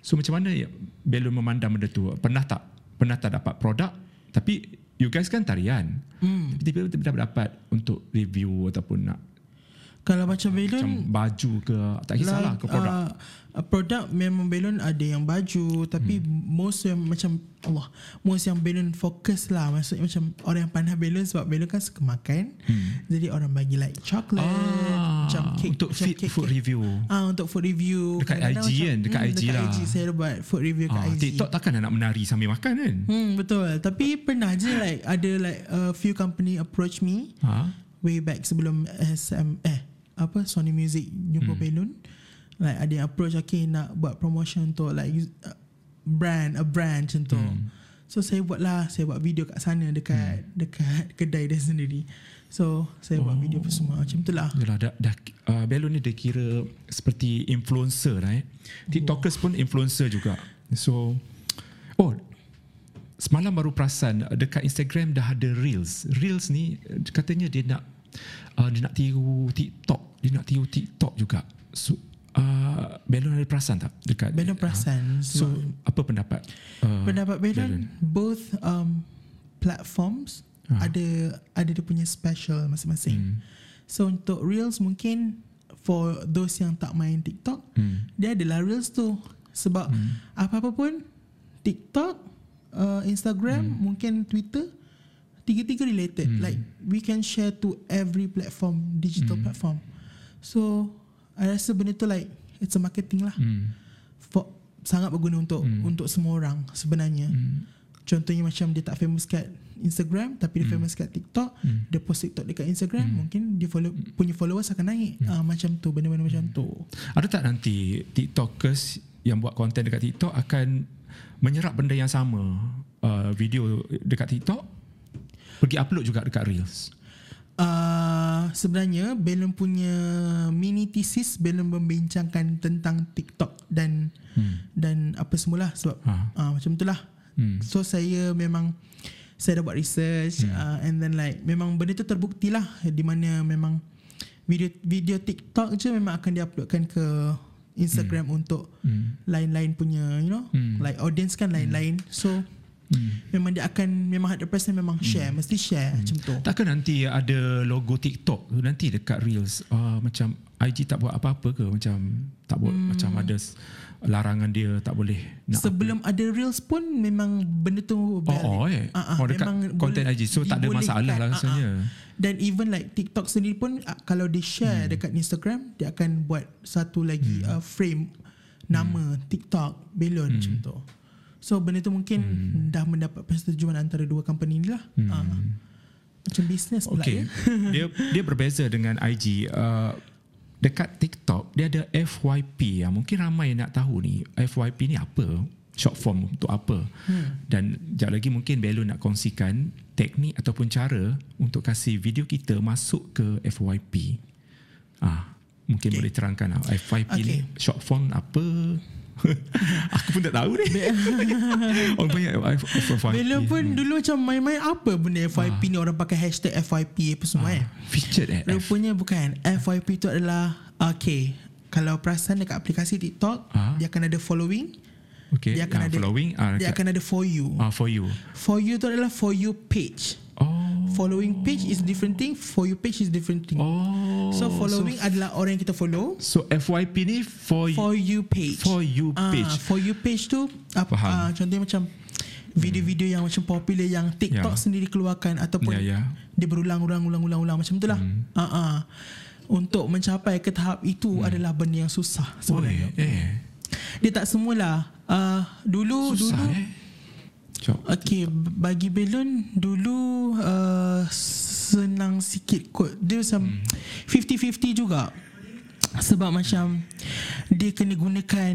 So macam mana Belon memandang benda tu? Pernah tak dapat produk, tapi you guys kan tarian, tapi tidak dapat untuk review ataupun nak. Kalau macam Belon, macam baju ke, tak kisahlah ke produk. Produk memang Belon ada yang baju, tapi most yang macam most yang Belon fokus lah. Maksudnya macam orang yang pandai Belon, sebab Belon kan suka makan. Jadi orang bagi like coklat, macam cake, untuk macam cake, food review. Untuk food review dekat IG macam, kan, dekat IG lah. IG saya buat food review kat IG. TikTok takkan nak menari sambil makan kan? Betul. Tapi pernah je like ada like a few company approach me. Way back sebelum Sony Music jumpa Belon, like ada yang approach, okay, nak buat promotion untuk like a brand contoh. So saya buat video kat sana, dekat kedai dia sendiri. So saya buat video pun semua macam tu lah. Yalah, dah Belon ni dia kira seperti influencer lah, TikTokers pun influencer juga. So semalam baru perasan dekat Instagram dah ada Reels ni, katanya dia nak tiru TikTok. Dia nak tiru TikTok juga. So Belon ada perasan tak? Belon perasan. So apa pendapat? Pendapat Belon, both platforms ada dia punya special masing-masing. So untuk Reels, mungkin for those yang tak main TikTok, dia adalah Reels tu. Sebab apa-apa pun TikTok, Instagram, mungkin Twitter, tiga-tiga related. Like we can share to every platform, digital platform. So I rasa benda tu like it's a marketing lah. Sangat berguna untuk semua orang sebenarnya. Contohnya macam dia tak famous kat Instagram, tapi dia famous kat TikTok. Dia post TikTok dekat Instagram, mungkin dia punya followers akan naik. Macam tu, benda-benda macam tu. Ada tak nanti TikTokers yang buat konten dekat TikTok akan menyerap benda yang sama, video dekat TikTok pergi upload juga dekat Reels? Sebenarnya Belon punya mini thesis, Belon membincangkan tentang TikTok dan apa semualah. Sebab macam itulah. So saya dah buat research, and then like memang benda tu terbuktilah, di mana memang video TikTok je memang akan diuploadkan ke Instagram untuk lain-lain punya, you know, like audience kan lain-lain. So memang dia akan, memang 100% memang share, mesti share macam tu. Takkan nanti ada logo TikTok nanti dekat Reels, macam IG tak buat apa-apa ke, macam tak buat, macam ada larangan dia tak boleh nak. Sebelum ada Reels pun memang benda tu dekat konten IG, so tak ada masalah lah rasanya. Dan even like TikTok sendiri pun, kalau dia share dekat Instagram, dia akan buat satu lagi frame nama TikTok Belon macam tu. So benda tu mungkin dah mendapat persetujuan antara dua company ni lah. Macam bisnes pula ya. Dia berbeza dengan IG. Dekat TikTok dia ada FYP. Mungkin ramai nak tahu ni, FYP ni apa? Short form untuk apa? Dan sekejap lagi mungkin Belon nak kongsikan teknik ataupun cara untuk kasih video kita masuk ke FYP. Mungkin boleh terangkan FYP ni short form apa? Aku pun tak tahu ni. Orang banyak FYP. Belon pun dulu macam main-main apa benda FYP ni. Orang pakai hashtag FYP apa semua Featured rupanya bukan. FYP tu adalah okay, kalau perasan dekat aplikasi TikTok, dia akan ada following. Okay, dia akan ada following, dia akan ada for you. For you. For you tu adalah for you page. Following page is different thing, for you page is different thing. So following adalah orang yang kita follow. So FYP ni for you page. For you page. For you page tu apa? Contohnya macam video-video yang macam popular yang TikTok sendiri keluarkan ataupun dia berulang-ulang macam itulah. Untuk mencapai ke tahap itu adalah benda yang susah sebenarnya. Dia tak semualah dulu susah. Okay, bagi Belon dulu senang sikit kot. Dia macam 50-50 juga. Sebab macam dia kena gunakan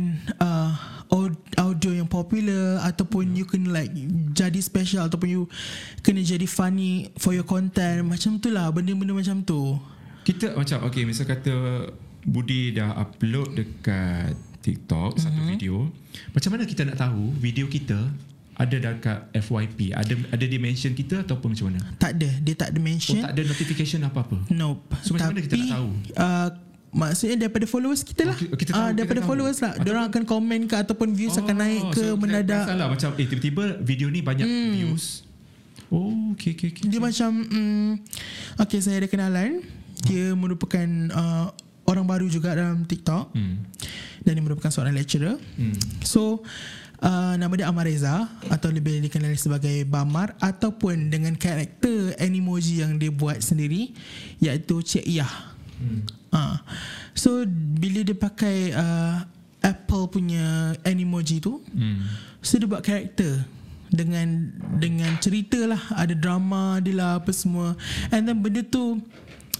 audio yang popular ataupun you kena like jadi special ataupun you kena jadi funny for your content. Macam tu lah, benda-benda macam tu. Kita macam okay, misal kata Budi dah upload dekat TikTok satu video. Macam mana kita nak tahu video kita ada dekat FYP? Ada dia mention kita ataupun macam mana? Tak ada. Dia tak ada mention. Tak ada notification apa-apa? Nope. So macam mana kita nak tahu? Maksudnya daripada followers kita lah. Kita tahu, daripada kita followers lah. Mereka akan komen ke ataupun views akan naik ke mendadak. Kita lah macam tiba-tiba video ni banyak views. Okay. Dia macam okay, saya ada kenalan. Dia merupakan orang baru juga dalam TikTok dan dia merupakan seorang lecturer. So nama dia Ammar Reza atau lebih dikenali sebagai Bammar ataupun dengan karakter animoji yang dia buat sendiri iaitu Cik Iyah. So bila dia pakai Apple punya animoji tu, so dia buat karakter dengan cerita lah, ada drama dia lah apa semua, and then benda tu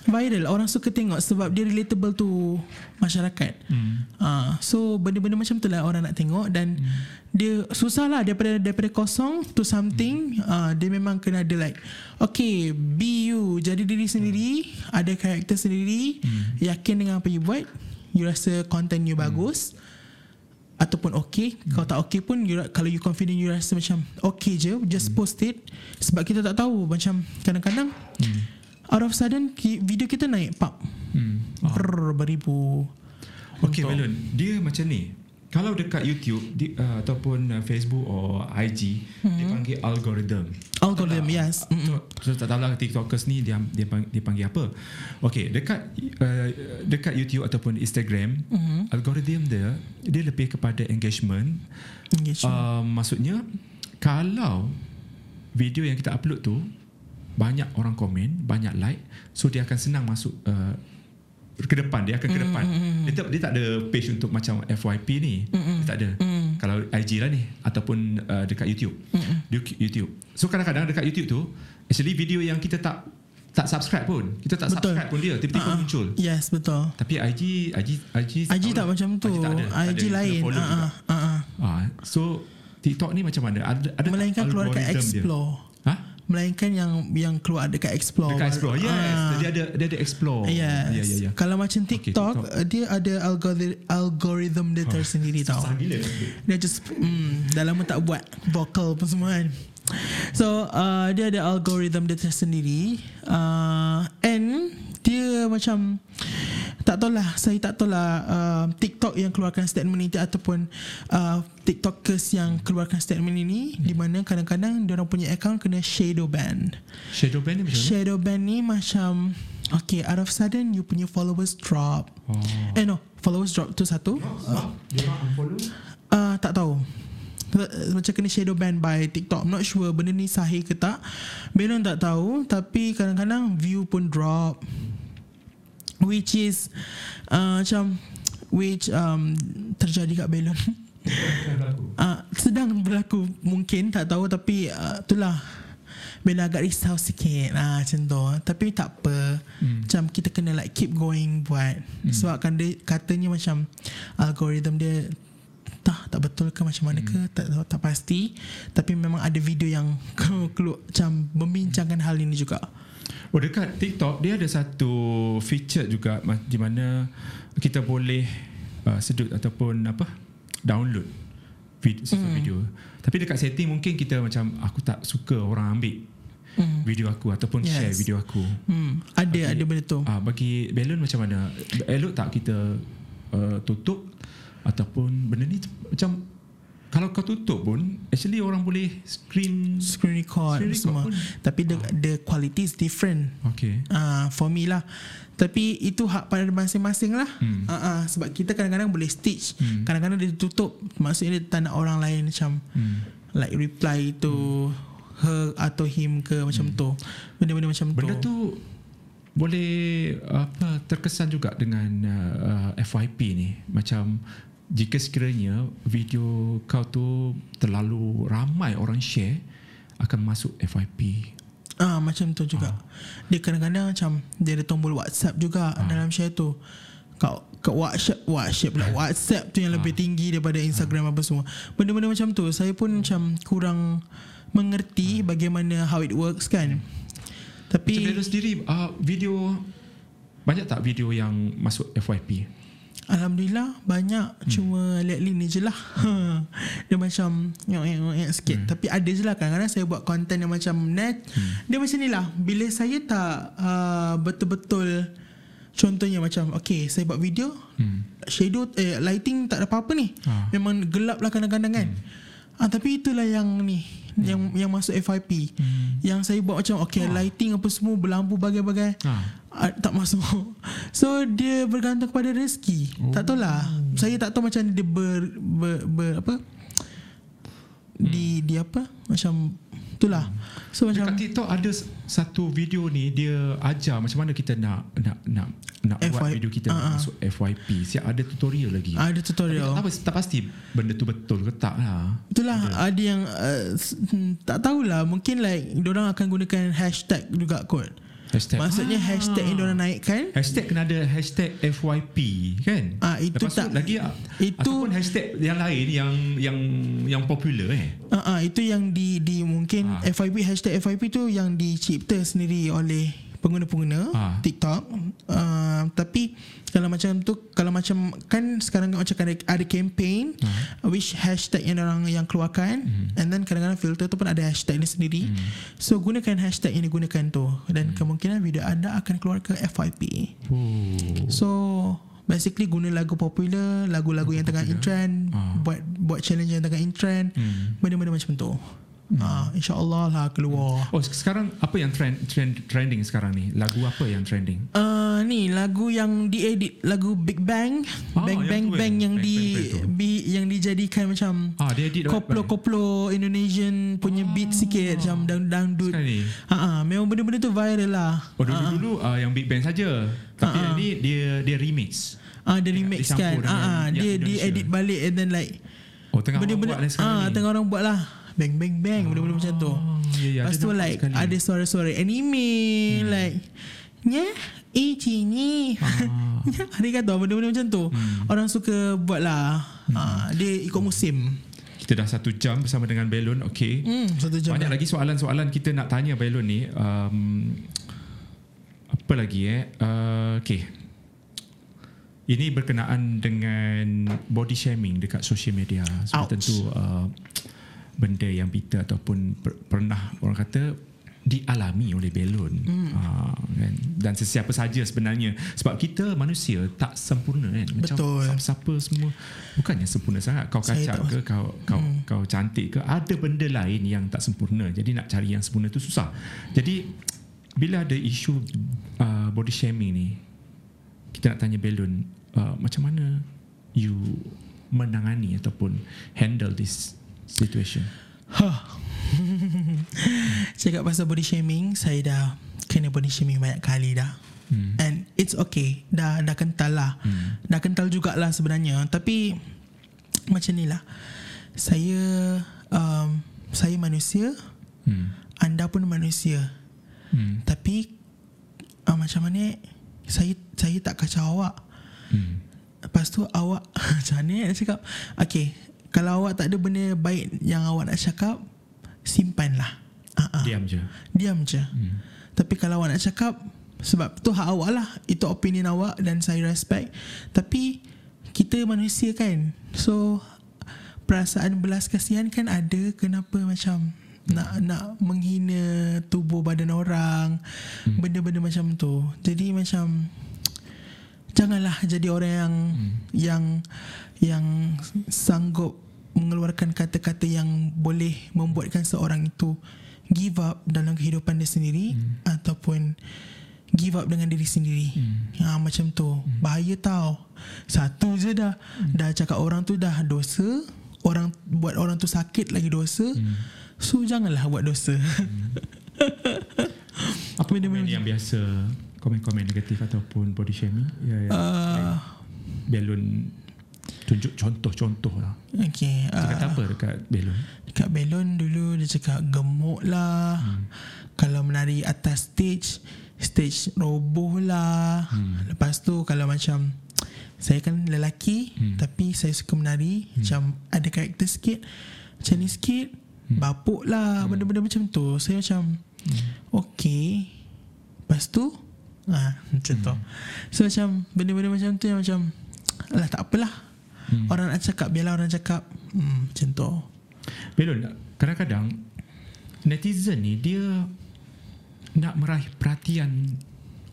viral, orang suka tengok sebab dia relatable tu masyarakat. So benda-benda macam tu lah orang nak tengok. Dan dia susah lah daripada kosong to something. Dia memang kena ada like okay, be you, jadi diri sendiri, ada karakter sendiri, yakin dengan apa you buat, you rasa content you bagus ataupun okay. Kalau tak okay pun kalau you confident, you rasa macam okay je, just post it. Sebab kita tak tahu macam kadang-kadang out of sudden video kita naik pap beribu. Okay, Belon, dia macam ni. Kalau dekat YouTube dia, ataupun Facebook or IG, dia panggil algorithm. Yes. So tak tahu lah TikTokers ni dia panggil apa. Okay, dekat YouTube ataupun Instagram, algorithm dia lebih kepada engagement. Maksudnya kalau video yang kita upload tu banyak orang komen, banyak like, so dia akan senang masuk ke depan. Dia akan ke depan. Dia tak ada page untuk macam FYP ni. Dia tak ada. Kalau IG lah ni ataupun dekat YouTube. YouTube. So kadang-kadang dekat YouTube tu actually video yang kita tak subscribe pun. Kita tak subscribe pun dia tiba-tiba muncul. Yes, betul. Tapi IG tak macam tu. IG lain. So TikTok ni macam mana? Ada melainkan keluar dekat explore. Melainkan yang keluar dekat Explore. Dia ada Explore. Yes. Kalau macam TikTok, dia ada algorithm dia tersendiri tau. Dia just dah lama tak buat vokal pun semua kan. So dia ada algorithm dia tersendiri. And dia macam saya tak tahulah TikTok yang keluarkan statement ini ataupun TikTokers yang keluarkan statement ini di mana kadang-kadang diorang punya account kena shadow ban. Shadow ban ni macam mana? Shadow ban ni macam okay, out of sudden you punya followers drop. Followers drop tu satu. Dia nak unfollow? Tak tahu. Macam kena shadow ban by TikTok. I'm not sure benda ni sahih ke tak. Belon tak tahu. Tapi kadang-kadang view pun drop, which is terjadi kat Belon. Sedang berlaku, mungkin tak tahu. Tapi itulah, Belon agak risau sikit macam tu. Tapi tak apa, macam kita kena like keep going buat. Sebab katanya macam algoritma dia tak betul ke macam mana ke, tak pasti. Tapi memang ada video yang keluar macam membincangkan hal ini juga. Dekat TikTok dia ada satu feature juga di mana kita boleh sedut ataupun apa download video. Tapi dekat setting mungkin kita macam aku tak suka orang ambil video aku ataupun share video aku. Ada benda tu. Bagi Belon macam mana? Elok tak kita tutup ataupun benda ni macam kalau kau tutup pun actually orang boleh screen record semua pun. Tapi the quality is different. Okay. For me lah. Tapi itu hak pada masing-masing lah. Sebab kita kadang-kadang boleh stitch, kadang-kadang dia tutup. Maksudnya dia tak nak orang lain macam like reply to her atau him ke macam tu. Benda-benda macam tu. Benda tu boleh terkesan juga dengan FYP ni. Macam jika sekiranya video kau tu terlalu ramai orang share, akan masuk FYP. Macam tu juga. Dia kadang-kadang macam dia ada tombol WhatsApp juga dalam share tu. Kat WhatsApp tu yang lebih tinggi daripada Instagram apa semua. Benda-benda macam tu. Saya pun macam kurang mengerti bagaimana how it works kan. Tapi macam Belon sendiri, video banyak tak video yang masuk FYP? Alhamdulillah banyak. Cuma lately ni je lah dia macam nyok sikit. Tapi ada je lah kadang-kadang saya buat konten yang macam net. Dia macam ni lah. Bila saya tak betul-betul, contohnya macam okay saya buat video shadow lighting tak ada apa-apa ni. Memang gelap lah kadang-kadang kan. Tapi itulah yang ni yang masuk FYP. Yang saya buat macam okay lighting apa semua, berlampu bagai-bagai, tak masuk. So dia bergantung kepada rezeki. Tak tahulah. Saya tak tahu macam dia apa macam itulah. So macam kat TikTok ada satu video ni, dia ajar macam mana kita nak buat video kita masuk FYP. Siap ada tutorial lagi. Ada tutorial. Tapi tak pasti benda tu betul ke tak lah. Itulah ada yang tak tahulah. Mungkin like diorang akan gunakan hashtag juga kot. Hashtag. Maksudnya hashtag yang diorang naikkan. Hashtag kena ada hashtag FYP kan. Itu lepas tak lagi itu, ataupun hashtag yang lain yang popular itu yang di mungkin FYP. Hashtag FYP tu yang dicipta sendiri oleh pengguna-pengguna TikTok. Tapi kalau macam tu, kalau macam kan sekarang macam ada campaign which hashtag yang orang yang keluarkan, and then kadang-kadang filter tu pun ada hashtag ni sendiri. So gunakan hashtag yang digunakan tu, dan kemungkinan video anda akan keluar ke FYP. So basically guna lagu popular, lagu-lagu yang tengah in trend, buat challenge yang tengah in trend, benda-benda macam tu. InsyaAllah lah keluar. Sekarang apa yang trending sekarang ni? Lagu apa yang trending? Ni lagu yang diedit, lagu Big Bang, Bang Bang Bang yang dijadikan macam koplo-koplo Indonesian punya beat sikit macam dangdut. Memang benda-benda tu viral lah. Dulu yang Big Bang saja. Tapi ni dia remix. Dia remix kan. Dia diedit balik and then like tengah orang buat lah. Bang bang bang benda-benda macam tu. Lepas tu like sekali ada suara-suara anime like nya ini hari kata benda-benda macam tu. Orang suka buat lah. Dia ikut musim. Kita dah 1 jam bersama dengan Belon. Okay. 1 jam banyak lagi soalan-soalan kita nak tanya Belon ni. Apa lagi okay. Ini berkenaan dengan body shaming dekat social media. Sebab tentu benda yang bitter ataupun pernah orang kata dialami oleh Belon kan? Dan sesiapa saja sebenarnya, sebab kita manusia tak sempurna kan. Macam siapa-siapa semua bukannya sempurna sangat. Kau kacak ke, kau cantik ke, ada benda lain yang tak sempurna. Jadi nak cari yang sempurna tu susah. Jadi bila ada isu body shaming ni, kita nak tanya Belon, macam mana you menangani ataupun handle this situation? Cakap pasal body shaming, saya dah kena body shaming banyak kali dah. And it's okay. Dah kental lah. Dah kental jugalah sebenarnya. Tapi macam ni lah, saya manusia. Anda pun manusia. Tapi macam mana saya tak kacau awak. Lepas tu awak macam mana nak cakap? Okay, kalau awak tak ada benda baik yang awak nak cakap, simpanlah. Diam je. Tapi kalau awak nak cakap, sebab tu hak awak lah, itu opinion awak dan saya respect. Tapi kita manusia kan. So perasaan belas kasihan kan ada, kenapa macam nak menghina tubuh badan orang, benda-benda macam tu. Jadi macam janganlah jadi orang yang sanggup mengeluarkan kata-kata yang boleh membuatkan seorang itu give up dalam kehidupan dia sendiri ataupun give up dengan diri sendiri. Macam tu bahaya tau. Satu je dah cakap orang tu dah dosa, orang buat orang tu sakit lagi dosa. So janganlah buat dosa. Apa benda-benda yang biasa, komen-komen negatif ataupun body shaming Belon tunjuk contoh-contoh lah. Okay, cakap apa dekat Belon? Dekat Belon dulu dia cakap gemuk lah, kalau menari atas stage roboh lah. Lepas tu kalau macam saya kan lelaki, tapi saya suka menari, macam ada karakter sikit, macam ni sikit, bapuk lah, benda-benda macam tu. Saya macam okay. Lepas tu macam tu. So macam benda-benda macam tu yang macam alah tak apalah, orang nak cakap, biarlah orang cakap macam tu. Belon, kadang-kadang netizen ni dia nak meraih perhatian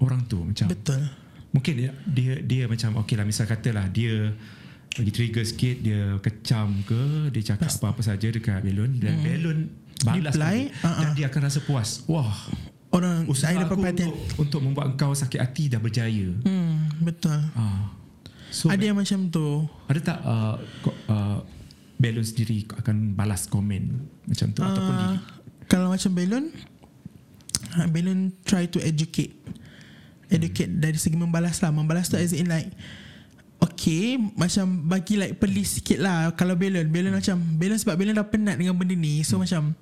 orang tu macam. Betul. Mungkin dia macam okeylah, misal katalah dia bagi trigger sikit, dia kecam ke, dia cakap apa-apa saja dekat Belon dan Belon balas reply, dan dia akan rasa puas. Wah, orang usaha aku untuk membuat engkau sakit hati dah berjaya. Betul. So, ada yang macam tu. Ada tak Belon sendiri akan balas komen macam tu ataupun dia? Kalau macam Belon try to educate dari segi membalas lah. Membalas tu as in like okay, macam bagi like pelis sikit lah. Kalau Belon macam Belon sebab Belon dah penat dengan benda ni. So macam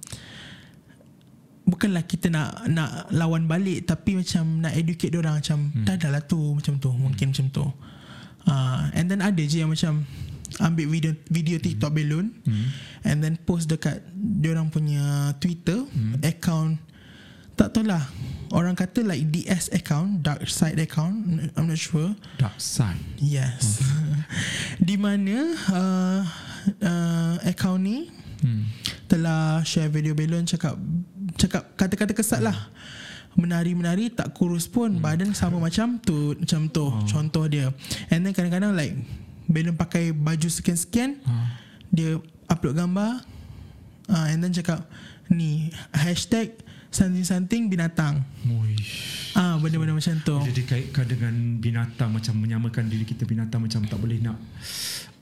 bukanlah kita nak lawan balik, tapi macam nak educate diorang macam dah lah tu, macam tu. Mungkin macam tu. And then ada je yang macam ambil video TikTok Belon and then post dekat diorang punya Twitter account. Tak tahu lah, orang kata like DS account, dark side account, I'm not sure. Dark side. Yes. Di mana account ni telah share video Belon cakap kata-kata kesat lah. Menari-menari tak kurus pun, badan sama macam tu. Contoh dia. And then kadang-kadang like Belon pakai baju sekian-sekian, dia upload gambar and then cakap ni hashtag santing-santing binatang. Benda-benda macam tu. Bila dikaitkan dengan binatang, macam menyamakan diri kita binatang, macam tak boleh nak.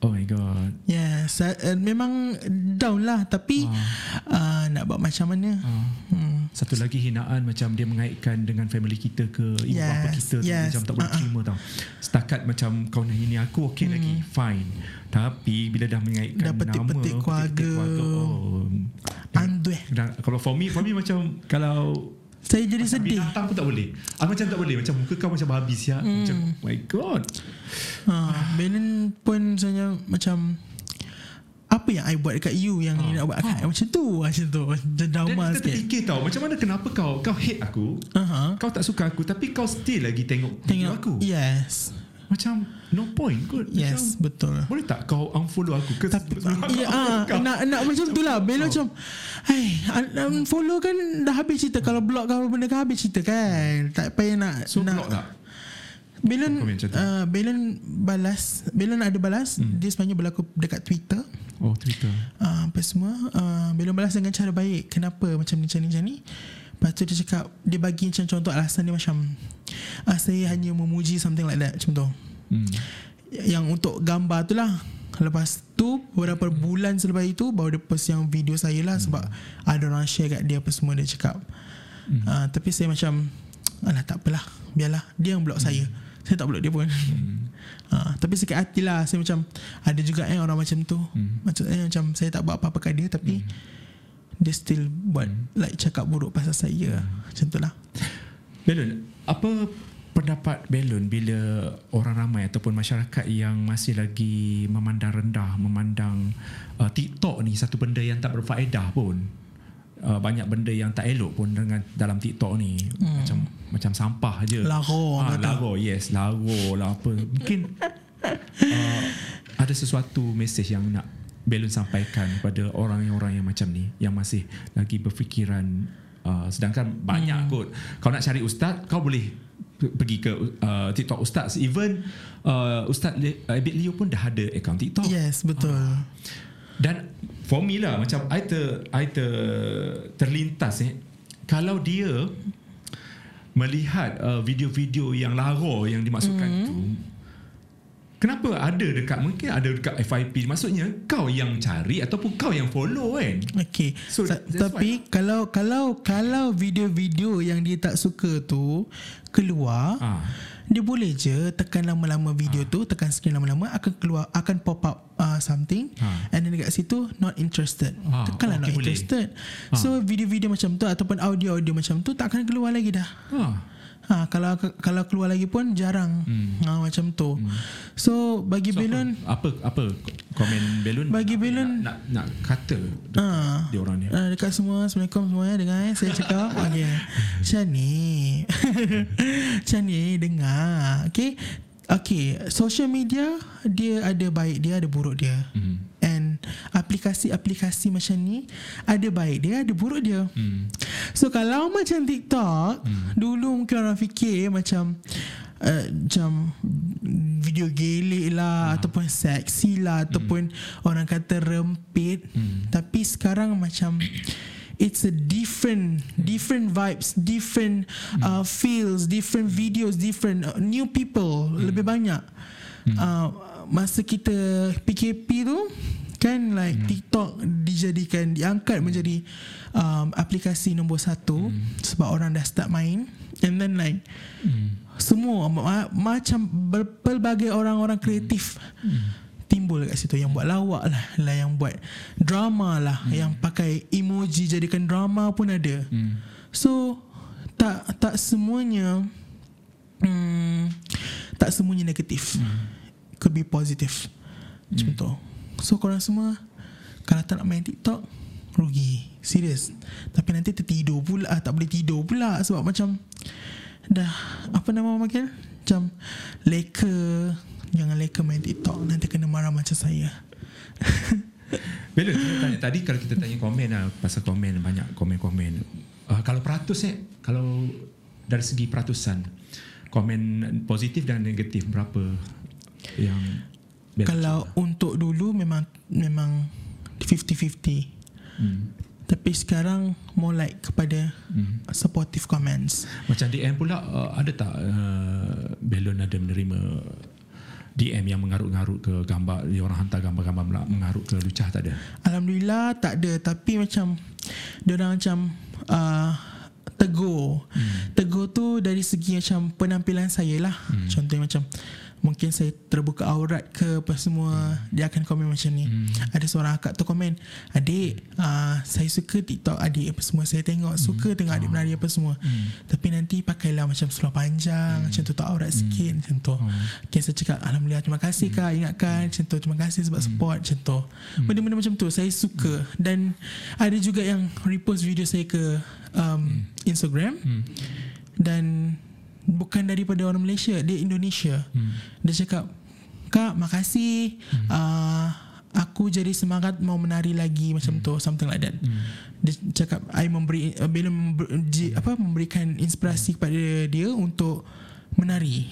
Oh my god. Yes, memang down lah. Tapi nak buat macam mana. Satu lagi hinaan, macam dia mengaitkan dengan family kita ke ibu bapa kita tu, macam tak boleh terima tau. Setakat macam kau nak hina aku okey lagi, fine. Tapi bila dah mengaitkan petik-petik nama, keluarga. Kalau for me macam kalau saya jadi sedih. Binatang pun tak boleh. Aku macam tak boleh, macam muka kau macam habis ya. Macam oh my god. Belon pun sebenarnya macam apa yang I buat dekat you, yang ni nak buat dekat I, macam tu drama sikit. Dia terfikir tau, macam mana, kenapa kau hate aku, kau tak suka aku, tapi kau still lagi tengok aku. Yes. Macam no point kot. Yes, macam, betul. Boleh tak kau unfollow aku ke? Tapi, nak macam tu lah. Belon macam unfollow kan dah habis cerita. Kalau block kau benda kan habis cerita kan. Tak payah nak. So block tak? Belon balas. Belon ada balas. Dia sebenarnya berlaku dekat Twitter. Oh, Twitter. Apa semua. Belon balas dengan cara baik. Kenapa macam ni. Lepas tu dia cakap, dia bagi macam contoh alasan dia macam saya hanya memuji, something like that, macam tu. Yang untuk gambar tu lah. Lepas tu beberapa bulan selepas itu baru dia post yang video saya lah, sebab ada orang share kat dia apa semua. Dia cakap tapi saya macam alah tak apalah, biarlah dia yang block saya tak block dia pun. Tapi sikit hati lah. Saya macam ada juga orang macam tu, maksudnya macam saya tak buat apa-apa kat dia, tapi dia still buat like cakap buruk pasal saya. Macam tu lah. Belon, apa pendapat Belon bila orang ramai ataupun masyarakat yang masih lagi memandang rendah, memandang TikTok ni satu benda yang tak berfaedah pun. Banyak benda yang tak elok pun dengan dalam TikTok ni. Macam sampah je. Laro lah apa. Mungkin ada sesuatu mesej yang nak Belon sampaikan kepada orang-orang yang macam ni, yang masih lagi berfikiran, sedangkan banyak kot. Kau nak cari ustaz, kau boleh pergi ke TikTok ustaz. Even Ustaz Ebit Lew pun dah ada akaun TikTok. Yes, betul. Dan for me lah, macam I terlintas kalau dia melihat video-video yang lara yang dimasukkan tu, kenapa ada dekat, mungkin ada dekat FYP. Maksudnya kau yang cari ataupun kau yang follow kan. Okay, so tapi kalau video-video yang dia tak suka tu keluar, dia boleh je tekan lama-lama video tu, tekan screen lama-lama, akan keluar, akan pop up something, and then dekat situ not interested. Tekanlah not interested. So video-video macam tu ataupun audio-audio macam tu tak akan keluar lagi dah. Kalau keluar lagi pun jarang. Macam tu. So bagi Belon, apa komen Belon? Bagi Belon nak kata dekat dia orang ni. Dekat semua, assalamualaikum semuanya, dengar saya cakap. Okey. Chani dengar. Okey, social media dia ada baik dia, ada buruk dia. And aplikasi-aplikasi macam ni ada baik dia, ada buruk dia. So kalau macam TikTok, dulu mungkin orang fikir macam video gelek lah, ataupun seksi lah, ataupun orang kata rempit. Tapi sekarang macam it's a different vibes, different feels, different videos, different new people, lebih banyak. Masa kita PKP tu kan, like TikTok dijadikan, diangkat menjadi aplikasi nombor 1, sebab orang dah start main. And then like semua macam pelbagai orang-orang kreatif timbul kat situ. Yang buat lawak lah, yang buat drama lah, yang pakai emoji jadikan drama pun ada. So tak semuanya tak semuanya negatif. Could be positive. Macam tu. So korang semua, kalau tak nak main TikTok, rugi. Serius. Tapi nanti tertidur pula, tak boleh tidur pula. Sebab macam dah, apa nama makin, macam leka. Jangan leka main TikTok, nanti kena marah macam saya. Belon, tadi kalau kita tanya komen lah, pasal komen, banyak komen-komen. Kalau peratus kalau dari segi peratusan, komen positif dan negatif berapa? Yang kalau cakap, untuk dulu memang 50-50. Tapi sekarang more like kepada supportive comments. Macam DM pula, ada tak Belon ada menerima DM yang mengarut-ngarut ke gambar, orang hantar gambar-gambar mengarut ke lucah? Tak ada, alhamdulillah tak ada. Tapi macam diorang macam tegur tu dari segi macam penampilan saya lah. Contohnya macam mungkin saya terbuka aurat ke apa semua, dia akan komen macam ni. Ada seorang akak tu komen, adik, saya suka TikTok adik apa semua, saya tengok suka tengok adik menari apa semua. Tapi nanti pakailah macam seluar panjang, macam tutup aurat sikit, macam tu. Okay, saya cakap alhamdulillah, terima kasih kak, ingatkan macam tu, terima kasih sebab support macam tu. Benda-benda macam tu saya suka. Dan ada juga yang repost video saya ke Instagram, dan bukan daripada orang Malaysia, dia Indonesia. Dia cakap, kak makasih, aku jadi semangat mau menari lagi, macam tu, something like that. Dia cakap, I memberi memberikan inspirasi kepada dia untuk menari,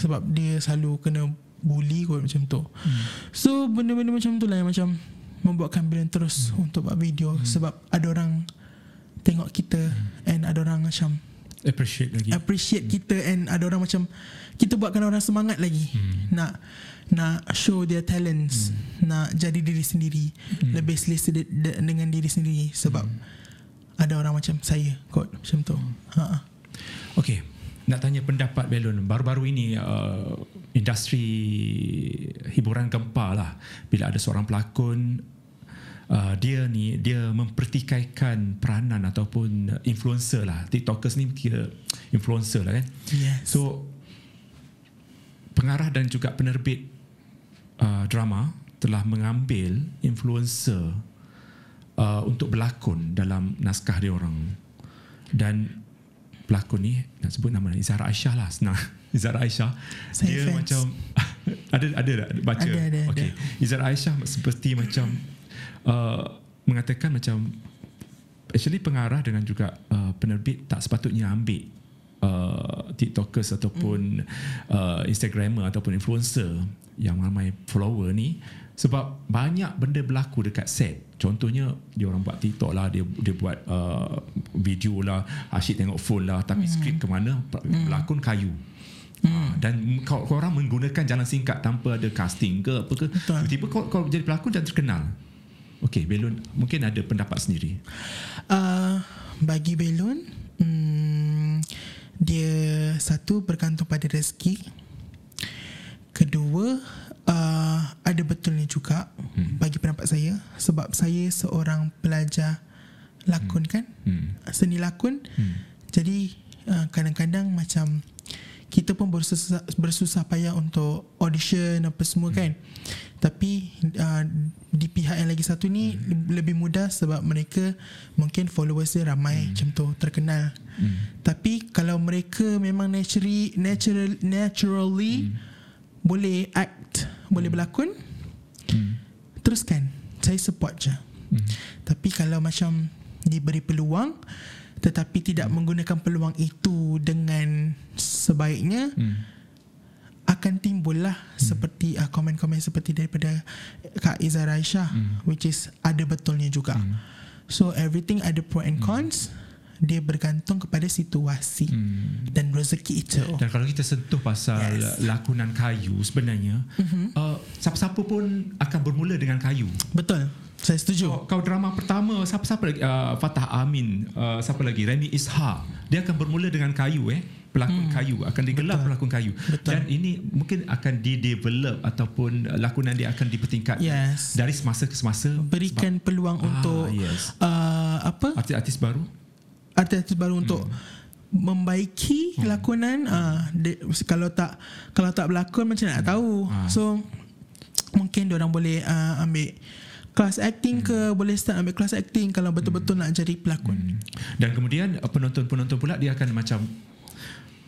sebab dia selalu kena bully kot macam tu. So benda-benda macam tu lah yang macam membuatkan Belon terus untuk buat video, sebab ada orang tengok kita, and ada orang macam appreciate kita, and ada orang macam kita buatkan orang semangat lagi, nak show their talents, nak jadi diri sendiri, lebih selesa dengan diri sendiri, sebab ada orang macam saya kot macam tu. Okay, nak tanya pendapat Belon. Baru-baru ini industri hiburan gempar lah bila ada seorang pelakon, dia mempertikaikan peranan ataupun influencer lah. TikTokers ni kira influencer lah kan. Yes. So pengarah dan juga penerbit drama telah mengambil influencer untuk berlakon dalam naskah dia orang. Dan pelakon ni, nak sebut nama, Izara Aishah lah, senang. Izara Aishah, saya dia fans. Macam ada baca. Ada. Okay. Izara Aishah seperti macam mengatakan macam actually pengarah dengan juga penerbit tak sepatutnya ambil TikTokers ataupun Instagrammer ataupun influencer yang ramai follower ni, sebab banyak benda berlaku dekat set. Contohnya dia orang buat TikTok lah, dia buat video lah, asyik tengok phone lah, tapi skrip ke mana, pelakon kayu. Dan korang menggunakan jalan singkat tanpa ada casting ke apa ke. Tiba-tiba kau jadi pelakon dan terkenal. Okay, Belon mungkin ada pendapat sendiri. Bagi Belon, dia satu bergantung pada rezeki. Kedua, ada betulnya juga bagi pendapat saya, sebab saya seorang pelajar lakon kan, seni lakon. Jadi kadang-kadang macam kita pun bersusah payah untuk audition apa semua kan. Tapi di pihak yang lagi satu ni lebih mudah, sebab mereka mungkin followers dia ramai, macam tu terkenal. Tapi kalau mereka memang naturally boleh act, boleh berlakon, teruskan. Saya support je. Tapi kalau macam diberi peluang tetapi tidak menggunakan peluang itu dengan sebaiknya, akan timbullah seperti komen-komen seperti daripada Kak Izara Aishah, which is ada betulnya juga. So everything ada pro and cons, dia bergantung kepada situasi dan rezeki itu. Dan kalau kita sentuh pasal lakonan kayu, sebenarnya siapa-siapa pun akan bermula dengan kayu. Betul. Saya setuju. Kau drama pertama, siapa lagi? Fatah Amin, siapa lagi? Remy Ishak. Dia akan bermula dengan kayu, pelakon kayu. Akan digelar pelakon kayu. Betul. Dan ini mungkin akan di-develop ataupun lakonan dia akan dipertingkatkan dari semasa ke semasa. Berikan peluang untuk artis-artis baru. Artis-artis baru untuk membaiki lakonan. Kalau tak berlakon macam nak tahu. So mungkin diorang boleh ambil kelas acting ke, boleh start ambil kelas acting kalau betul-betul nak jadi pelakon. Dan kemudian penonton-penonton pula dia akan macam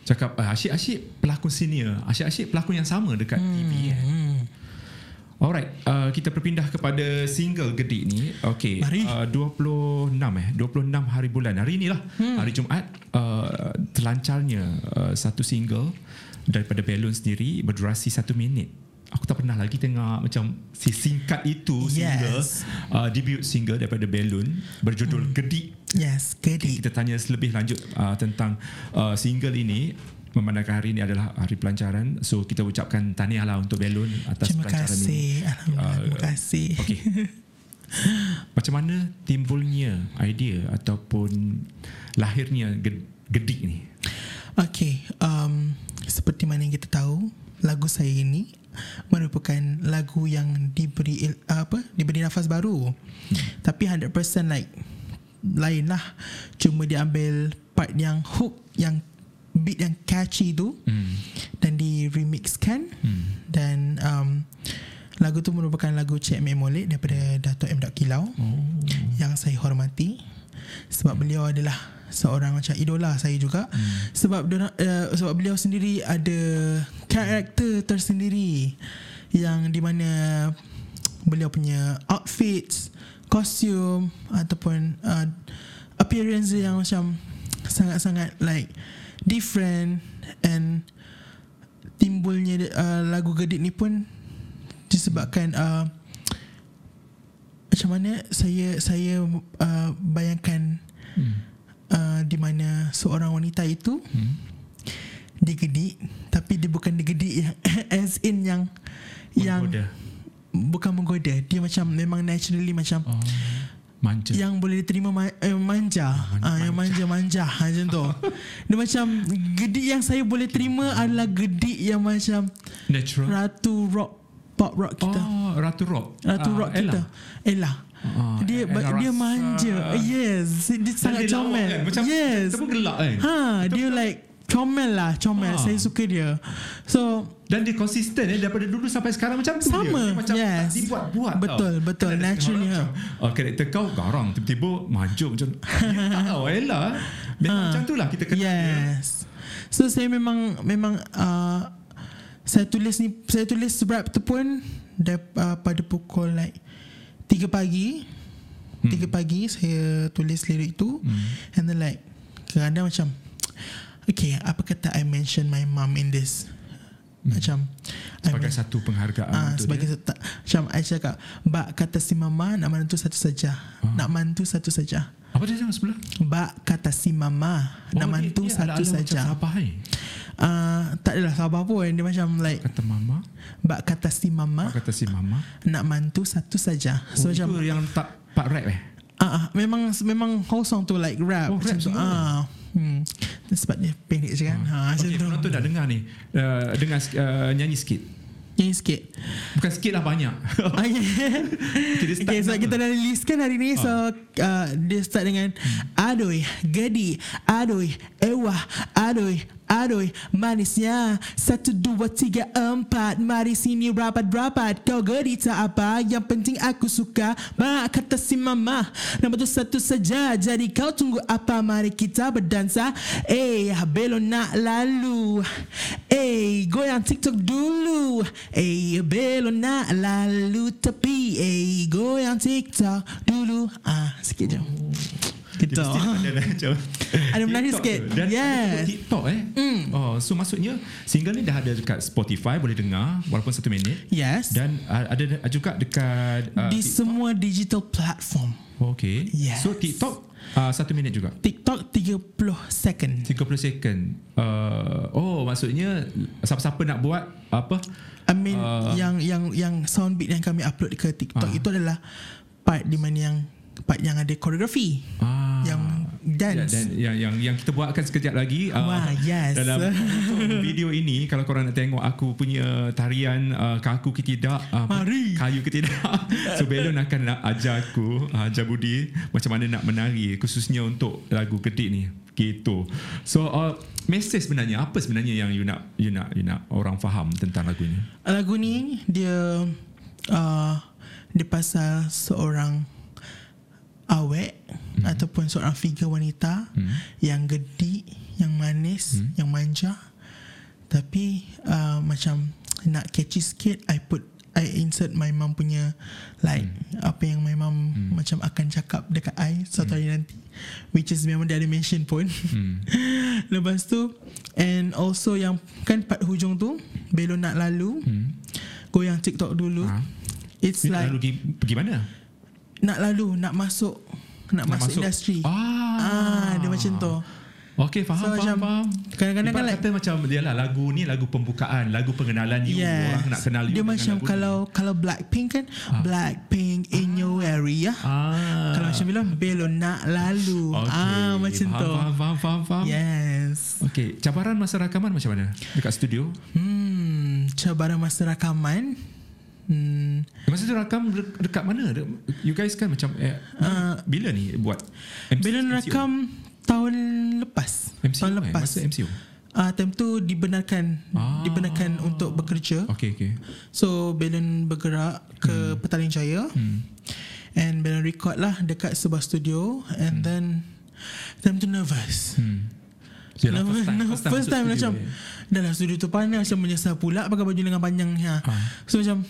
cakap, asyik-asyik pelakon senior, asyik-asyik pelakon yang sama dekat TV. Alright, kita berpindah kepada single Gedik ni. Okay, 26 hari bulan, hari inilah, hari Jumaat, terlancarnya satu single daripada Belon sendiri berdurasi 1 minit. Aku tak pernah lagi tengok macam si singkat itu single, debut single daripada Belon berjudul Gedik. Yes, Gedik. Kita tanya lebih lanjut tentang single ini, memandangkan hari ini adalah hari pelancaran. So kita ucapkan tahniahlah untuk Belon atas pelancaran ini. Terima kasih. Okay. Macam mana timbulnya idea ataupun lahirnya Gedik ni? Okay, seperti mana yang kita tahu, lagu saya ini merupakan lagu yang diberi nafas baru, tapi 100% lain lah. Cuma dia ambil part yang hook, yang beat yang catchy tu, dan di remixkan. Dan lagu tu merupakan lagu Cik Mat Molek daripada Dato' M. Kilau, yang saya hormati, sebab beliau adalah seorang macam idola saya juga. Sebab beliau sendiri ada karakter tersendiri, yang di mana beliau punya outfits, kostum ataupun appearance yang macam sangat-sangat different. And timbulnya lagu Gedik ni pun disebabkan macam mana saya bayangkan di mana seorang wanita itu digedik, tapi dia bukan digedik yang as in yang menggoda. Bukan menggoda, dia macam memang naturally macam manja, yang boleh diterima yang manja-manja macam tu. Dia macam gedik yang saya boleh terima adalah gedik yang macam natural. Ratu rock, pop rock kita. Ratu rock kita, Ella. Dia manja. Yes, dia sangat comel. Macam dia pun gelak kan. Dia comel lah, comel. Saya suka dia. So, dan dia konsisten daripada dulu sampai sekarang macam tu. Sama. Dia macam tak dibuat-buat. Betul. Naturally. Karakter kau garang, tiba-tiba manja macam dia tak tahu Ella. Macam tu lah kita kenal dia. So saya memang saya tulis rap tu pun pada pukul 3 pagi saya tulis lirik tu. And then like kadang-kadang macam, okay, apa kata I mention my mum in this? Macam sebagai satu penghargaan sebagai macam I cakap, bak kata si mama nak mantu satu saja. Nak mantu satu saja. Apa dia yang sebelah? Bak kata si mama nak mantu satu saja. Tak adalah Sabah pun. Dia macam like kata mama, bak kata si mama, bak kata si mama nak mantu satu saja. So macam itu yang tak part rap memang whole song tu like rap. Rap so sebab dia pendek je kan. Okay, penonton dah dengar ni. Dengar nyanyi sikit. Nyanyi sikit. Bukan sikit lah, banyak. Okay, so kita dah releasekan hari ni. So dia start dengan adoi, gedi, adoi, ewah, adoi, adoi, manisnya 1, 2, 3, 4. Mari sini rapat-rapat. Kau gedi tak apa, yang penting aku suka. Mak kata si mama nombor tu satu saja. Jadi kau tunggu apa, mari kita berdansa. Eh, belon nak lalu. Eh, goyang TikTok dulu. Eh, belon nak lalu tepi. Eh, goyang TikTok dulu. Sikit je kita ada menari sikit dan TikTok so maksudnya single ni dah ada dekat Spotify, boleh dengar walaupun 1 minit. Yes. Dan ada juga dekat di TikTok, semua digital platform. Okay. Yes. So TikTok 1 minit juga. TikTok 30 second. Maksudnya siapa-siapa nak buat apa, I mean yang soundbit yang kami upload ke TikTok itu adalah part di mana yang ada koreografi, yang dance, yang kita buatkan sekejap lagi. Yes. Dalam video ini, kalau korang nak tengok aku punya tarian kaku ke tidak, kayu ke tidak. So Belon akan nak ajar aku, ajar Budi macam mana nak menari, khususnya untuk lagu Gedik ni gitu. So mesej sebenarnya apa sebenarnya yang you nak orang faham tentang lagu ni? Lagu ni dia pasal seorang awek ataupun seorang figure wanita yang gedik, yang manis, yang manja. Tapi macam nak catchy sikit, I insert my mum punya like apa yang my mum macam akan cakap dekat I suatu hari nanti, which is memang dia ada mention pun. Lepas tu, and also yang kan part hujung tu, belon nak lalu, goyang TikTok dulu. It's like lalu pergi mana? Nak lalu, nak masuk industri. Dia macam tu. Okay, faham. Kadang-kadang kan like, kata macam dia lah, lagu ni lagu pembukaan, lagu pengenalan you. Yes. Orang nak kenal you. Dia macam kalau Blackpink kan, Blackpink in your area. Kalau macam belon nak lalu. Okay. Macam tu. Faham. Yes. Okay, cabaran masa rakaman macam mana dekat studio? Cabaran masa rakaman. Masa tu rakam dekat mana? You guys kan macam bila ni buat? Bila rakam tahun lepas. Tahun lepas. Masa MCO. Time tu dibenarkan untuk bekerja. Okay. So Belon bergerak ke Petaling Jaya. And Belon record lah dekat sebuah studio. And then time tu nervous. First time macam dalam studio tu panas, macam menyesal pula pakai baju lengan panjang. So macam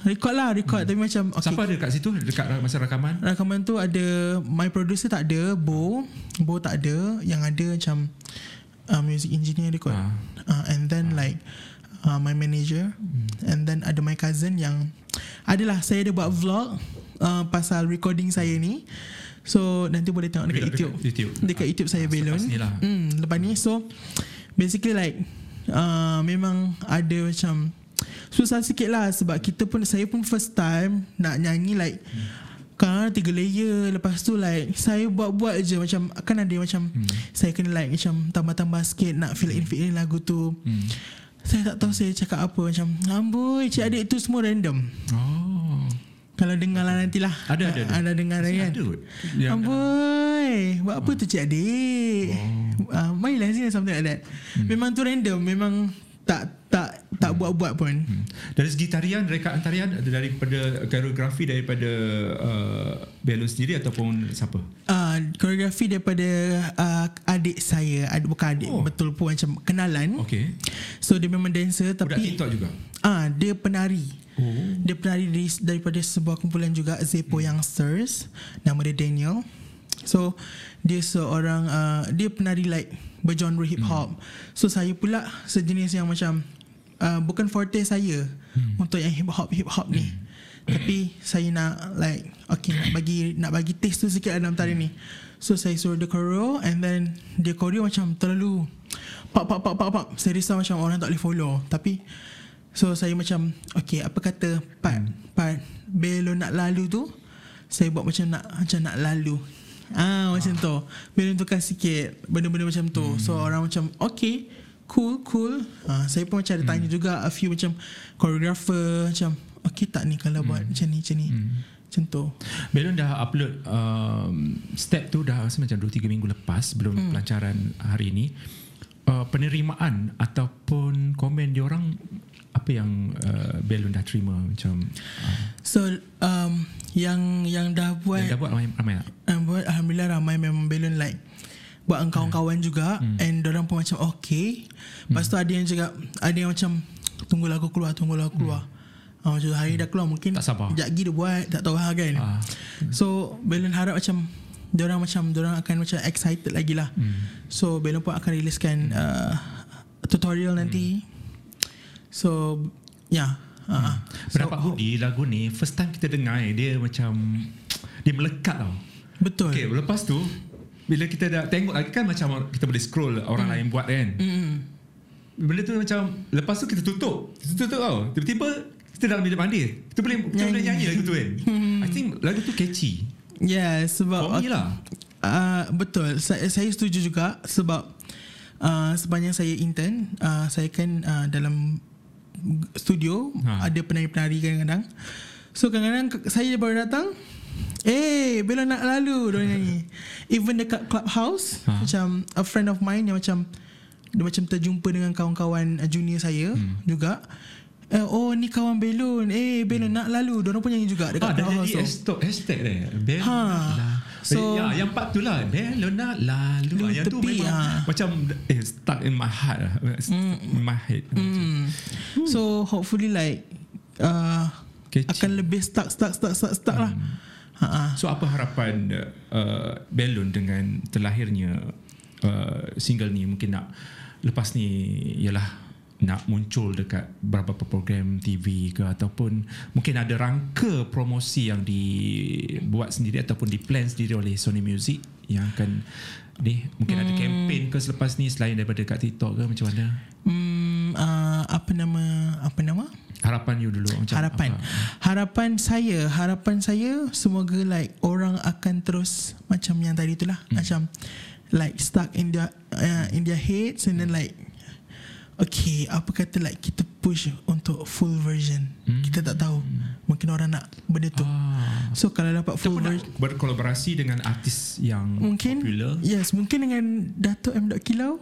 Record tapi macam okay. Siapa ada dekat situ? Dekat masa rakaman tu ada my producer tak ada, Bo tak ada. Yang ada macam music engineer record. And then like my manager. And then ada my cousin yang adalah saya ada buat vlog pasal recording saya ni. So nanti boleh tengok dekat YouTube saya Belon lepas ni. So basically like memang ada macam susah sikit lah, sebab saya pun first time nak nyanyi like kan 3 layer. Lepas tu like saya buat je macam, kan ada macam saya kena like macam tambah sikit nak fill in lagu tu. Saya tak tahu saya cakap apa, macam amboi cik adik tu semua random. Kalau dengar lah nantilah. Ada dengar kan. Amboi buat apa tu cik adik? Mainlah sini something like that. Memang tu random, memang tak buat-buat pun. Dari segi tarian, rekaan tarian daripada koreografi daripada Belon sendiri ataupun siapa? Koreografi daripada adik saya. Betul pun macam kenalan. Okay. So dia memang dancer tapi budak TikTok juga. Dia penari. Dia penari daripada sebuah kumpulan juga, Zepo Youngsters. Nama dia Daniel. So dia seorang dia penari like bergenre hip hop. So saya pula sejenis yang macam bukan forte saya untuk yang hip hop ni. Tapi saya nak like okay, nak bagi taste tu sikit dalam tari ni. So saya suruh dia choreo, and then dia choreo macam terlalu pak. Saya risau macam orang tak boleh follow. Tapi so saya macam okay, apa kata part belon nak lalu tu, saya buat macam nak lalu. Macam tu. Belon tukar sikit benda-benda macam tu. So orang macam okay, cool. Saya pun macam ada tanya juga a few macam choreographer macam okay tak ni kalau buat macam ni. Macam tu. Belon dah upload step tu dah rasa macam 2-3 minggu lepas belum pelancaran hari ni. Penerimaan ataupun komen diorang apa yang Belon dah terima macam So yang dah buat ramai. Buat alhamdulillah ramai, memang Belon like buat kawan-kawan juga, and diorang pun macam okay. Lepas tu ada yang macam tunggu lagu keluar. Macam hari dah keluar mungkin tak sabar, sekejap lagi dia buat, tak tahu lah kan. So Belon harap macam Diorang akan macam excited lagi lah. So Belon pun akan riliskan tutorial nanti. So pendapat Hudi, lagu ni first time kita dengar, dia macam dia melekat tau. Betul. Okay, lepas tu bila kita dah tengok lagi kan, macam kita boleh scroll orang lain buat kan. Benda tu macam lepas tu kita tutup tau, tiba-tiba kita dalam bilik mandi, kita boleh nyanyi lagu tu kan. I think lagu tu catchy. Ya, sebab betul, saya setuju juga. Sebab sepanjang saya intern, saya kan dalam studio ada penari-penari kadang-kadang. So kadang-kadang saya baru datang, Belon nak lalu diorang nyanyi. Even dekat clubhouse, macam a friend of mine yang macam dia macam terjumpa dengan kawan-kawan junior saya juga. Oh ni kawan Belon, Belon nak lalu, diorang pun nyanyi juga dekat clubhouse. Dah jadi hashtag dia, Belon nak lalu. So yang part tu lah, Belon nak lalu. Yang tu memang macam stuck in my heart lah. In my head. So hopefully like akan lebih stuck lah. So apa harapan Belon dengan terlahirnya single ni? Mungkin nak lepas ni ialah nak muncul dekat beberapa program TV ke, ataupun mungkin ada rangka promosi yang dibuat sendiri ataupun diplan sendiri oleh Sony Music yang akan ni mungkin ada kempen ke selepas ni selain daripada kat TikTok ke, macam mana? Apa nama? Harapan you dulu macam harapan. Harapan saya semoga like orang akan terus macam yang tadi itulah, macam like stuck in their heads, and then like okay, apa kata like kita push untuk full version. Kita tak tahu, mungkin orang nak benda tu. So kalau dapat full version, berkolaborasi dengan artis yang mungkin popular. Yes, mungkin dengan Dato' M. Kilau.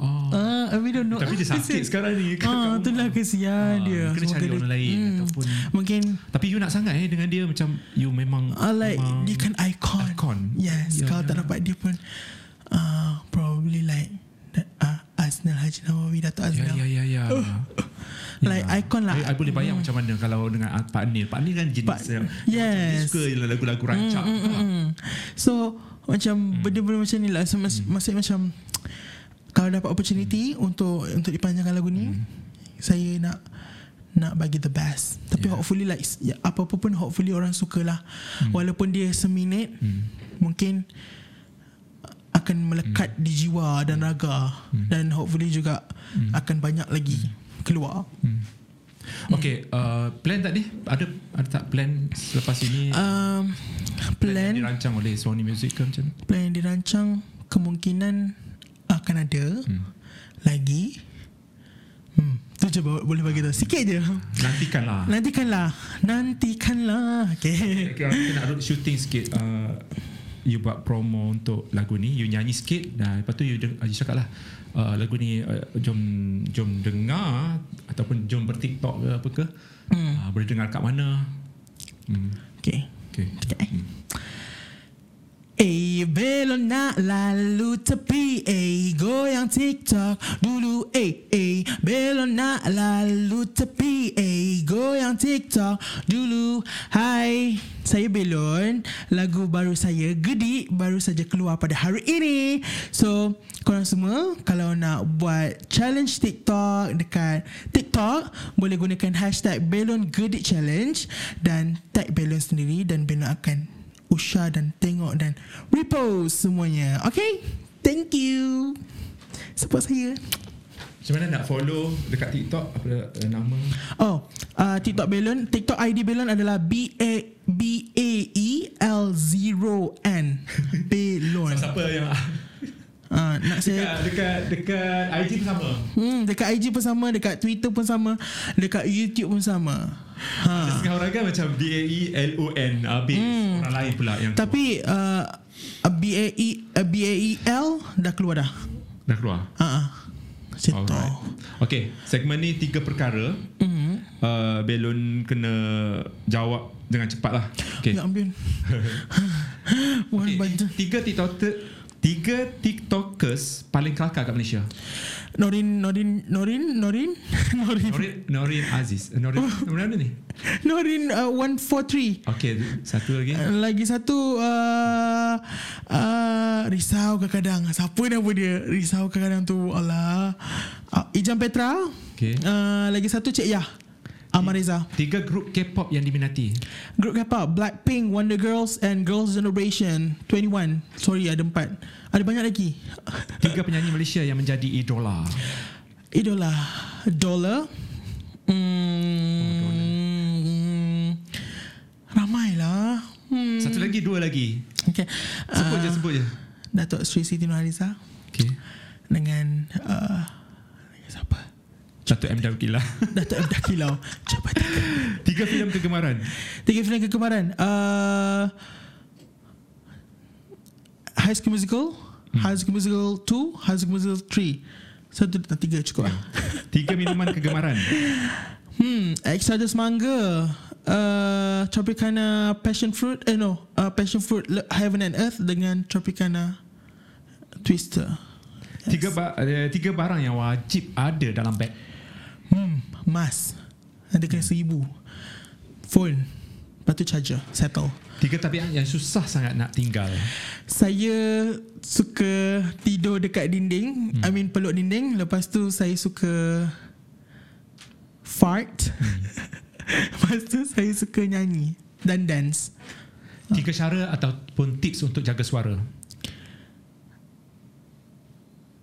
We don't know. Tapi dia sakit sekarang ni. Itulah kesian dia. Kena cari orang lain ataupun mungkin. Tapi you nak sangat dengan dia, macam you memang like memang dia kan icon. Yes, yeah, kalau tak dapat dia pun probably like Azna, Haji Nawawi, Dato' Azna. Ya. Like icon lah. I boleh bayang macam mana kalau dengan Pak Anil. Pak Anil kan jenis dia suka lagu-lagu rancak. So macam benda-benda macam ni lah. So, maksudnya macam kalau dapat opportunity untuk dipanjangkan lagu ni, saya nak bagi the best. Tapi hopefully like apa-apa pun hopefully orang sukalah. Walaupun dia seminit, mungkin akan melekat di jiwa dan raga, dan hopefully juga akan banyak lagi keluar. Okay, plan tadi ada tak plan selepas ini? Plan yang dirancang oleh Sony Music ke macam? Plan yang dirancang kemungkinan akan ada lagi. Tu je boleh bagi tahu sikit je. Nantikanlah. Okay. Kita nak shooting sikit. You buat promo untuk lagu ni, you nyanyi sikit, dan lepas tu you cakap lah lagu ni jom dengar ataupun jom bertiktok ke apa ke, boleh dengar kat mana. Okay. Belon nak lalu tepi, goyang TikTok dulu, Belon nak lalu tepi, goyang TikTok dulu. Hai, saya Belon. Lagu baru saya, Gedik, baru saja keluar pada hari ini. So, korang semua kalau nak buat challenge TikTok dekat TikTok, boleh gunakan hashtag Belon Gedik Challenge dan tag Belon sendiri, dan Belon akan usha dan tengok dan repost semuanya. Okay, thank you. Support saya. Macam mana nak follow dekat TikTok? Apa nama? TikTok Belon, TikTok ID Belon adalah BAEL0N Belon. Siapa yang nak saya dekat IG pun sama. Dekat IG pun sama, dekat Twitter pun sama, dekat YouTube pun sama. Sekarang orang kan macam BAELON habis. Orang lain pula yang tapi BAEL dah keluar dah. Dah keluar? Alright. Okay, segmen ni 3 perkara. Belon kena jawab dengan cepat lah. Okay. Ya ampun. Okay. 3 TikTokers paling kelakar kat Malaysia. Norin Aziz. Norin 143. Okay, satu lagi. Lagi satu, risau kadang-kadang. Siapa nama dia? Risau kadang-kadang tu. Allah. Ijam Petra. Okay. Lagi satu, Cik Iyah. Ammar Reza. 3 grup K-pop yang diminati. Grup K-pop, Blackpink, Wonder Girls and Girls Generation 21. Sorry, ada 4. Ada banyak lagi. 3 penyanyi Malaysia yang menjadi idola. Ramailah. Satu lagi, 2 lagi. Okay. Sebut je. Dato' Siti Nurhaliza. Okay. Dengan siapa? Dato' M. Kilau. Cepat. 3 filem kegemaran. High School Musical, High School Musical 2, High School Musical 3. 1 dan 3 cukup. 3 minuman kegemaran. Extra just mangga. Tropicana Passion Fruit Heaven and Earth dengan Tropicana Twister. 3 barang yang wajib ada dalam beg. Mas ada kena 1,000. Phone, lepas tu charger. Settle. 3 tabiat yang susah sangat nak tinggal. Saya suka tidur dekat dinding, peluk dinding. Lepas tu saya suka fart. Lepas tu saya suka nyanyi dan dance. 3 cara ataupun tips untuk jaga suara.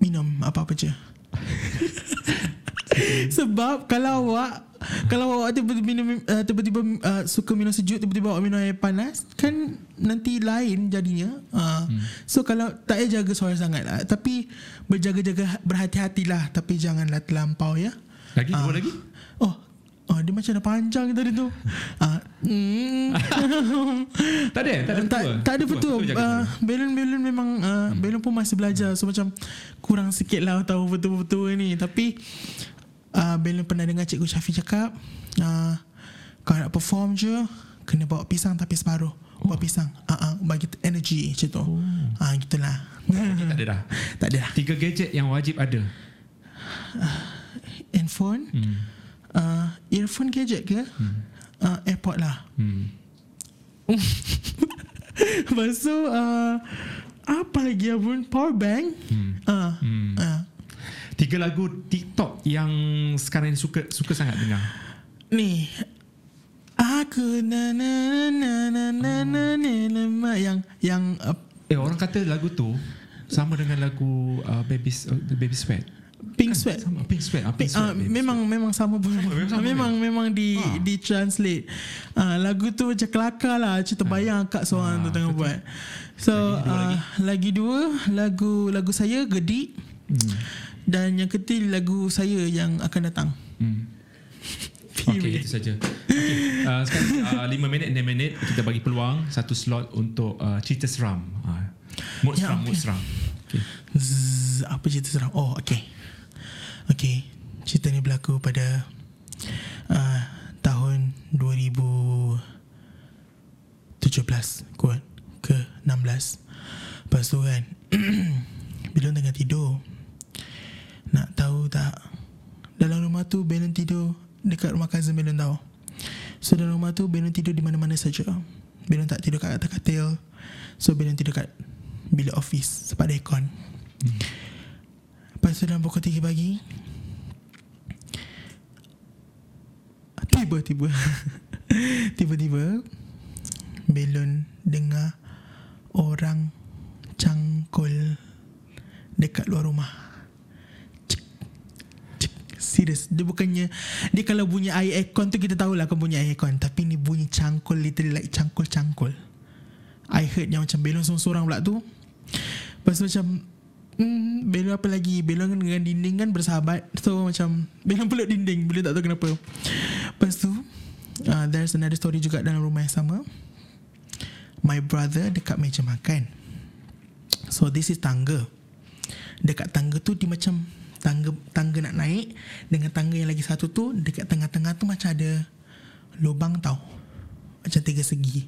Minum apa-apa je. Sebab kalau awak tiba-tiba suka minum sejuk, tiba-tiba awak minum air panas, kan nanti lain jadinya. So kalau tak payah jaga suara sangat lah, tapi berjaga-jaga, berhati-hatilah, tapi janganlah terlampau ya. Lagi 2 lagi. Dia macam dah panjang tadi tu. Tak ada betul. Belon memang Belon pun masih belajar. So macam kurang sikit lah tahu betul-betul ni. Tapi Belon pernah dengar Cikgu Shafiq cakap, kalau nak perform je kena bawa pisang tapi separuh. Bawa pisang bagi energy macam tu. Gitulah. Tak ada dah. 3 gadget yang wajib ada. Handphone, earphone, gadget ke? AirPod lah. Lepas tu apa lagi ya pun? Powerbank. 3 lagu TikTok yang sekarang ni suka sangat dengar. Ni aku yang orang kata lagu tu sama dengan lagu Baby Sweat. Pink Sweat. Memang sama pun. Memang di translate. Lagu tu macam kelakar lah. Macam terbayang akak seorang tu tengah buat. So lagi 2 lagu saya Gedik. Dan yang ketiga lagu saya yang akan datang. Okay, itu saja. Okay, sekarang 5 minit, 6 minit kita bagi peluang 1 slot untuk cerita seram. Mood seram. Okay. Apa cerita seram? Okay, cerita ni berlaku pada tahun 2017 ke 16. Lepas tu kan Belon tengah tidur. Nak tahu tak, dalam rumah tu Belon tidur dekat rumah cousin Belon tau. So dalam rumah tu Belon tidur di mana-mana saja. Belon tak tidur kat atas katil. So Belon tidur kat bilik office sebab ada aircon. Lepas tu dalam pukul 3 pagi Tiba-tiba Belon dengar orang cangkul dekat luar rumah. Cik, cik. Serius. Dia bukannya, dia kalau bunyi air aircon tu kita tahulah kan bunyi air aircon. Tapi ni bunyi cangkul, literally like cangkul-cangkul. I heard yang macam Belon sorang-sorang pula tu. Lepas tu macam Belon apa lagi, Belon dengan dinding kan bersahabat. So macam Belon peluk dinding, Belon tak tahu kenapa. Lepas tu there's another story juga dalam rumah yang sama. My brother dekat meja makan. So this is tangga. Dekat tangga tu dia macam tangga nak naik dengan tangga yang lagi satu tu, dekat tengah-tengah tu macam ada lubang tau, macam tiga segi.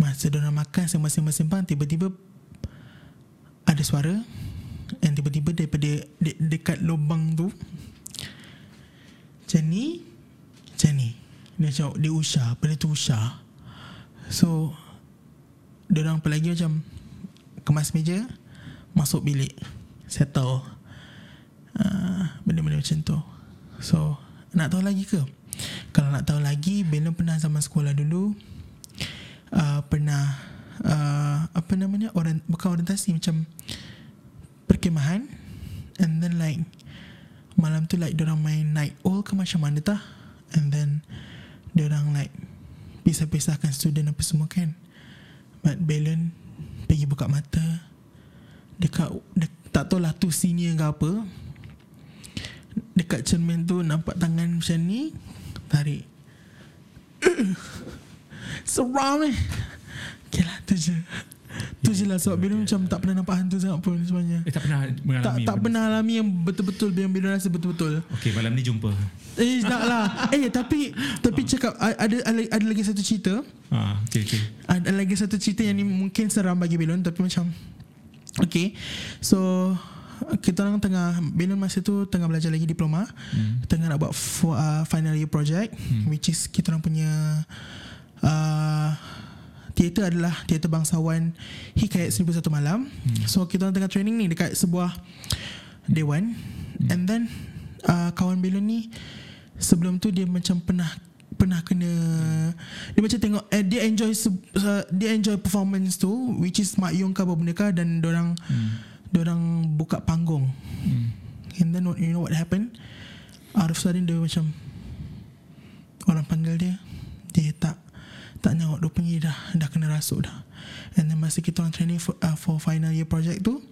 Masa diorang makan sembang-sembang, tiba-tiba ada suara. Dan tiba-tiba daripada dekat lubang tu Macam ni dia usah, benda tu usah. So diorang apa lagi macam kemas meja, masuk bilik, settle benda-benda macam tu. So nak tahu lagi ke? Kalau nak tahu lagi, Belon pernah zaman sekolah dulu bukan orientasi, macam perkemahan. And then like malam tu like diorang main night owl ke macam mana tah. And then diorang like pisah-pisahkan student apa semua kan. But Belon pergi buka mata dekat tak tahulah tu senior ke apa, dekat cermin tu nampak tangan macam ni tarik. Seram eh. Okay lah, tu je. Itu je lah sebab Belon macam tak pernah nampak hantu sangat pun sebenarnya. Tak pernah mengalami. Tak pernah alami yang betul-betul Belon rasa betul-betul. Okey, malam ni jumpa. Taklah. Tapi cakap ada lagi satu cerita. Okey. Ada lagi satu cerita yang ni mungkin seram bagi Belon tapi macam okey. So kita orang tengah, Belon masa tu tengah belajar lagi diploma, tengah nak buat final year project, which is kita orang punya teater adalah teater bangsawan Hikayat 1001 Malam. So kita orang tengah training ni dekat sebuah dewan. And then kawan Belon ni sebelum tu dia macam pernah kena, dia macam tengok dia enjoy performance tu, which is Mak Yong ke apa benda ke, dan dorang buka panggung. And then you know what happened? Out of sudden dia macam orang panggil dia, dia tak nyawak, rupanya dah kena rasuk dah. And then masa kita orang training for final year project tu,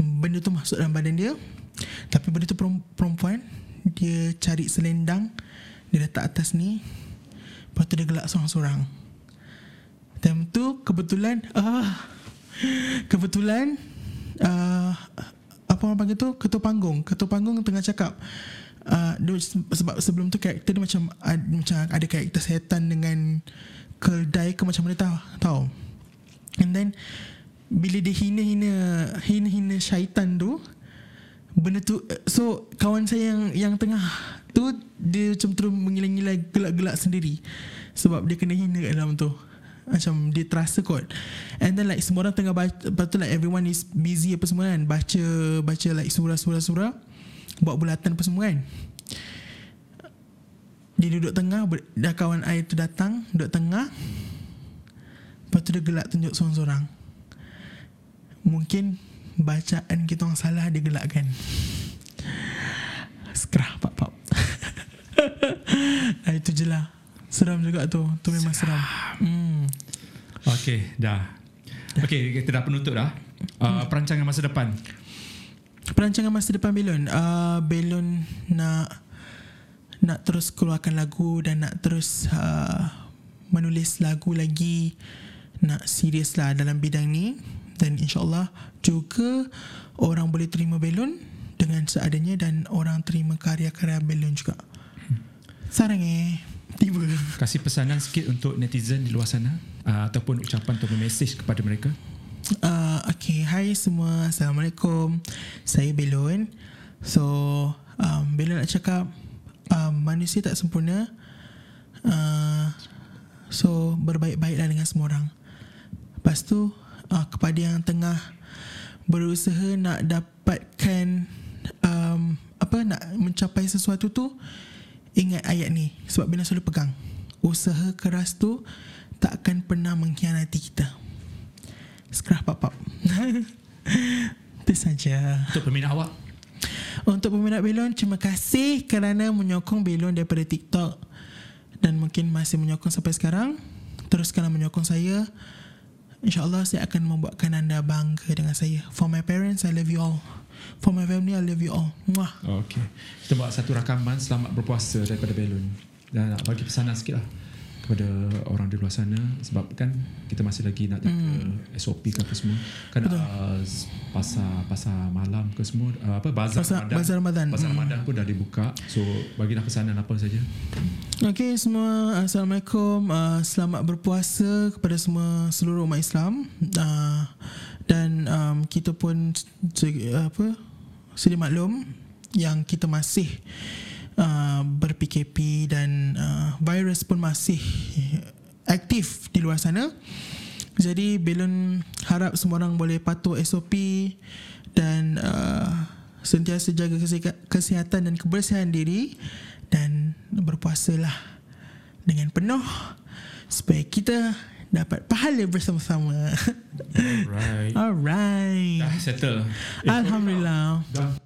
benda tu masuk dalam badan dia. Tapi benda tu perempuan, dia cari selendang, dia letak atas ni, lepas tu dia gelak sorang-sorang. Time tu kebetulan apa orang panggil tu, ketua panggung tengah cakap. Sebab sebelum tu karakter dia macam ada karakter setan dengan keldai ke macam mana tahu. And then bila dia hina-hina syaitan tu, benda tu, so kawan saya yang tengah tu dia macam terus mengilai-ngilai, gelak-gelak sendiri sebab dia kena hina kat dalam tu. Macam dia terasa kot. And then like semua orang tengah baca, lepas tu like everyone is busy apa semua kan, Baca like surah-surah buat bulatan apa semua kan. Dia duduk tengah, dah kawan air tu datang, duduk tengah. Lepas tu dia gelak tunjuk sorang-sorang. Mungkin bacaan kita orang salah, dia gelak kan. Sekerah pap-pap. Itu je lah. Seram juga tu. Tu memang seram. Okay dah. Okay, kita dah penutup dah. Perancangan masa depan. Belon, Belon nak terus keluarkan lagu dan nak terus menulis lagu lagi, nak serius lah dalam bidang ni. Dan insyaAllah juga orang boleh terima Belon dengan seadanya dan orang terima karya-karya Belon juga. Sarang eh. tiba. Kasih pesanan sikit untuk netizen di luar sana, ataupun ucapan atau mesej kepada mereka. Okay, hai semua, assalamualaikum. Saya Belon. So Belon nak cakap manusia tak sempurna, so berbaik-baiklah dengan semua orang. Lepas tu kepada yang tengah berusaha nak dapatkan nak mencapai sesuatu tu, ingat ayat ni. Sebab Belon selalu pegang, usaha keras tu takkan pernah mengkhianati kita. Sekerah pap-pap. Itu saja. Untuk peminat awak, untuk peminat Belon, terima kasih kerana menyokong Belon daripada TikTok, dan mungkin masih menyokong sampai sekarang. Teruskanlah menyokong saya, InsyaAllah saya akan membuatkan anda bangga dengan saya. For my parents, I love you all. For my family, I love you all. Mwah. Okay, kita buat satu rakaman selamat berpuasa daripada Belon, dan nak bagi pesanan sikit lah kepada orang di luar sana. Sebab kan kita masih lagi nak jaga SOP ke apa semua kan, pasar malam ke semua, bazar Ramadan pun dah dibuka. So bagilah pesanan apa saja. Okay semua, assalamualaikum, selamat berpuasa kepada semua seluruh umat Islam, dan kita pun sedia maklum yang kita masih ber-PKP dan virus pun masih aktif di luar sana. Jadi Belon harap semua orang boleh patuh SOP dan sentiasa jaga kesihatan dan kebersihan diri, dan berpuasalah dengan penuh supaya kita dapat pahala bersama-sama. Alright. Dah settle. Alhamdulillah. Dah.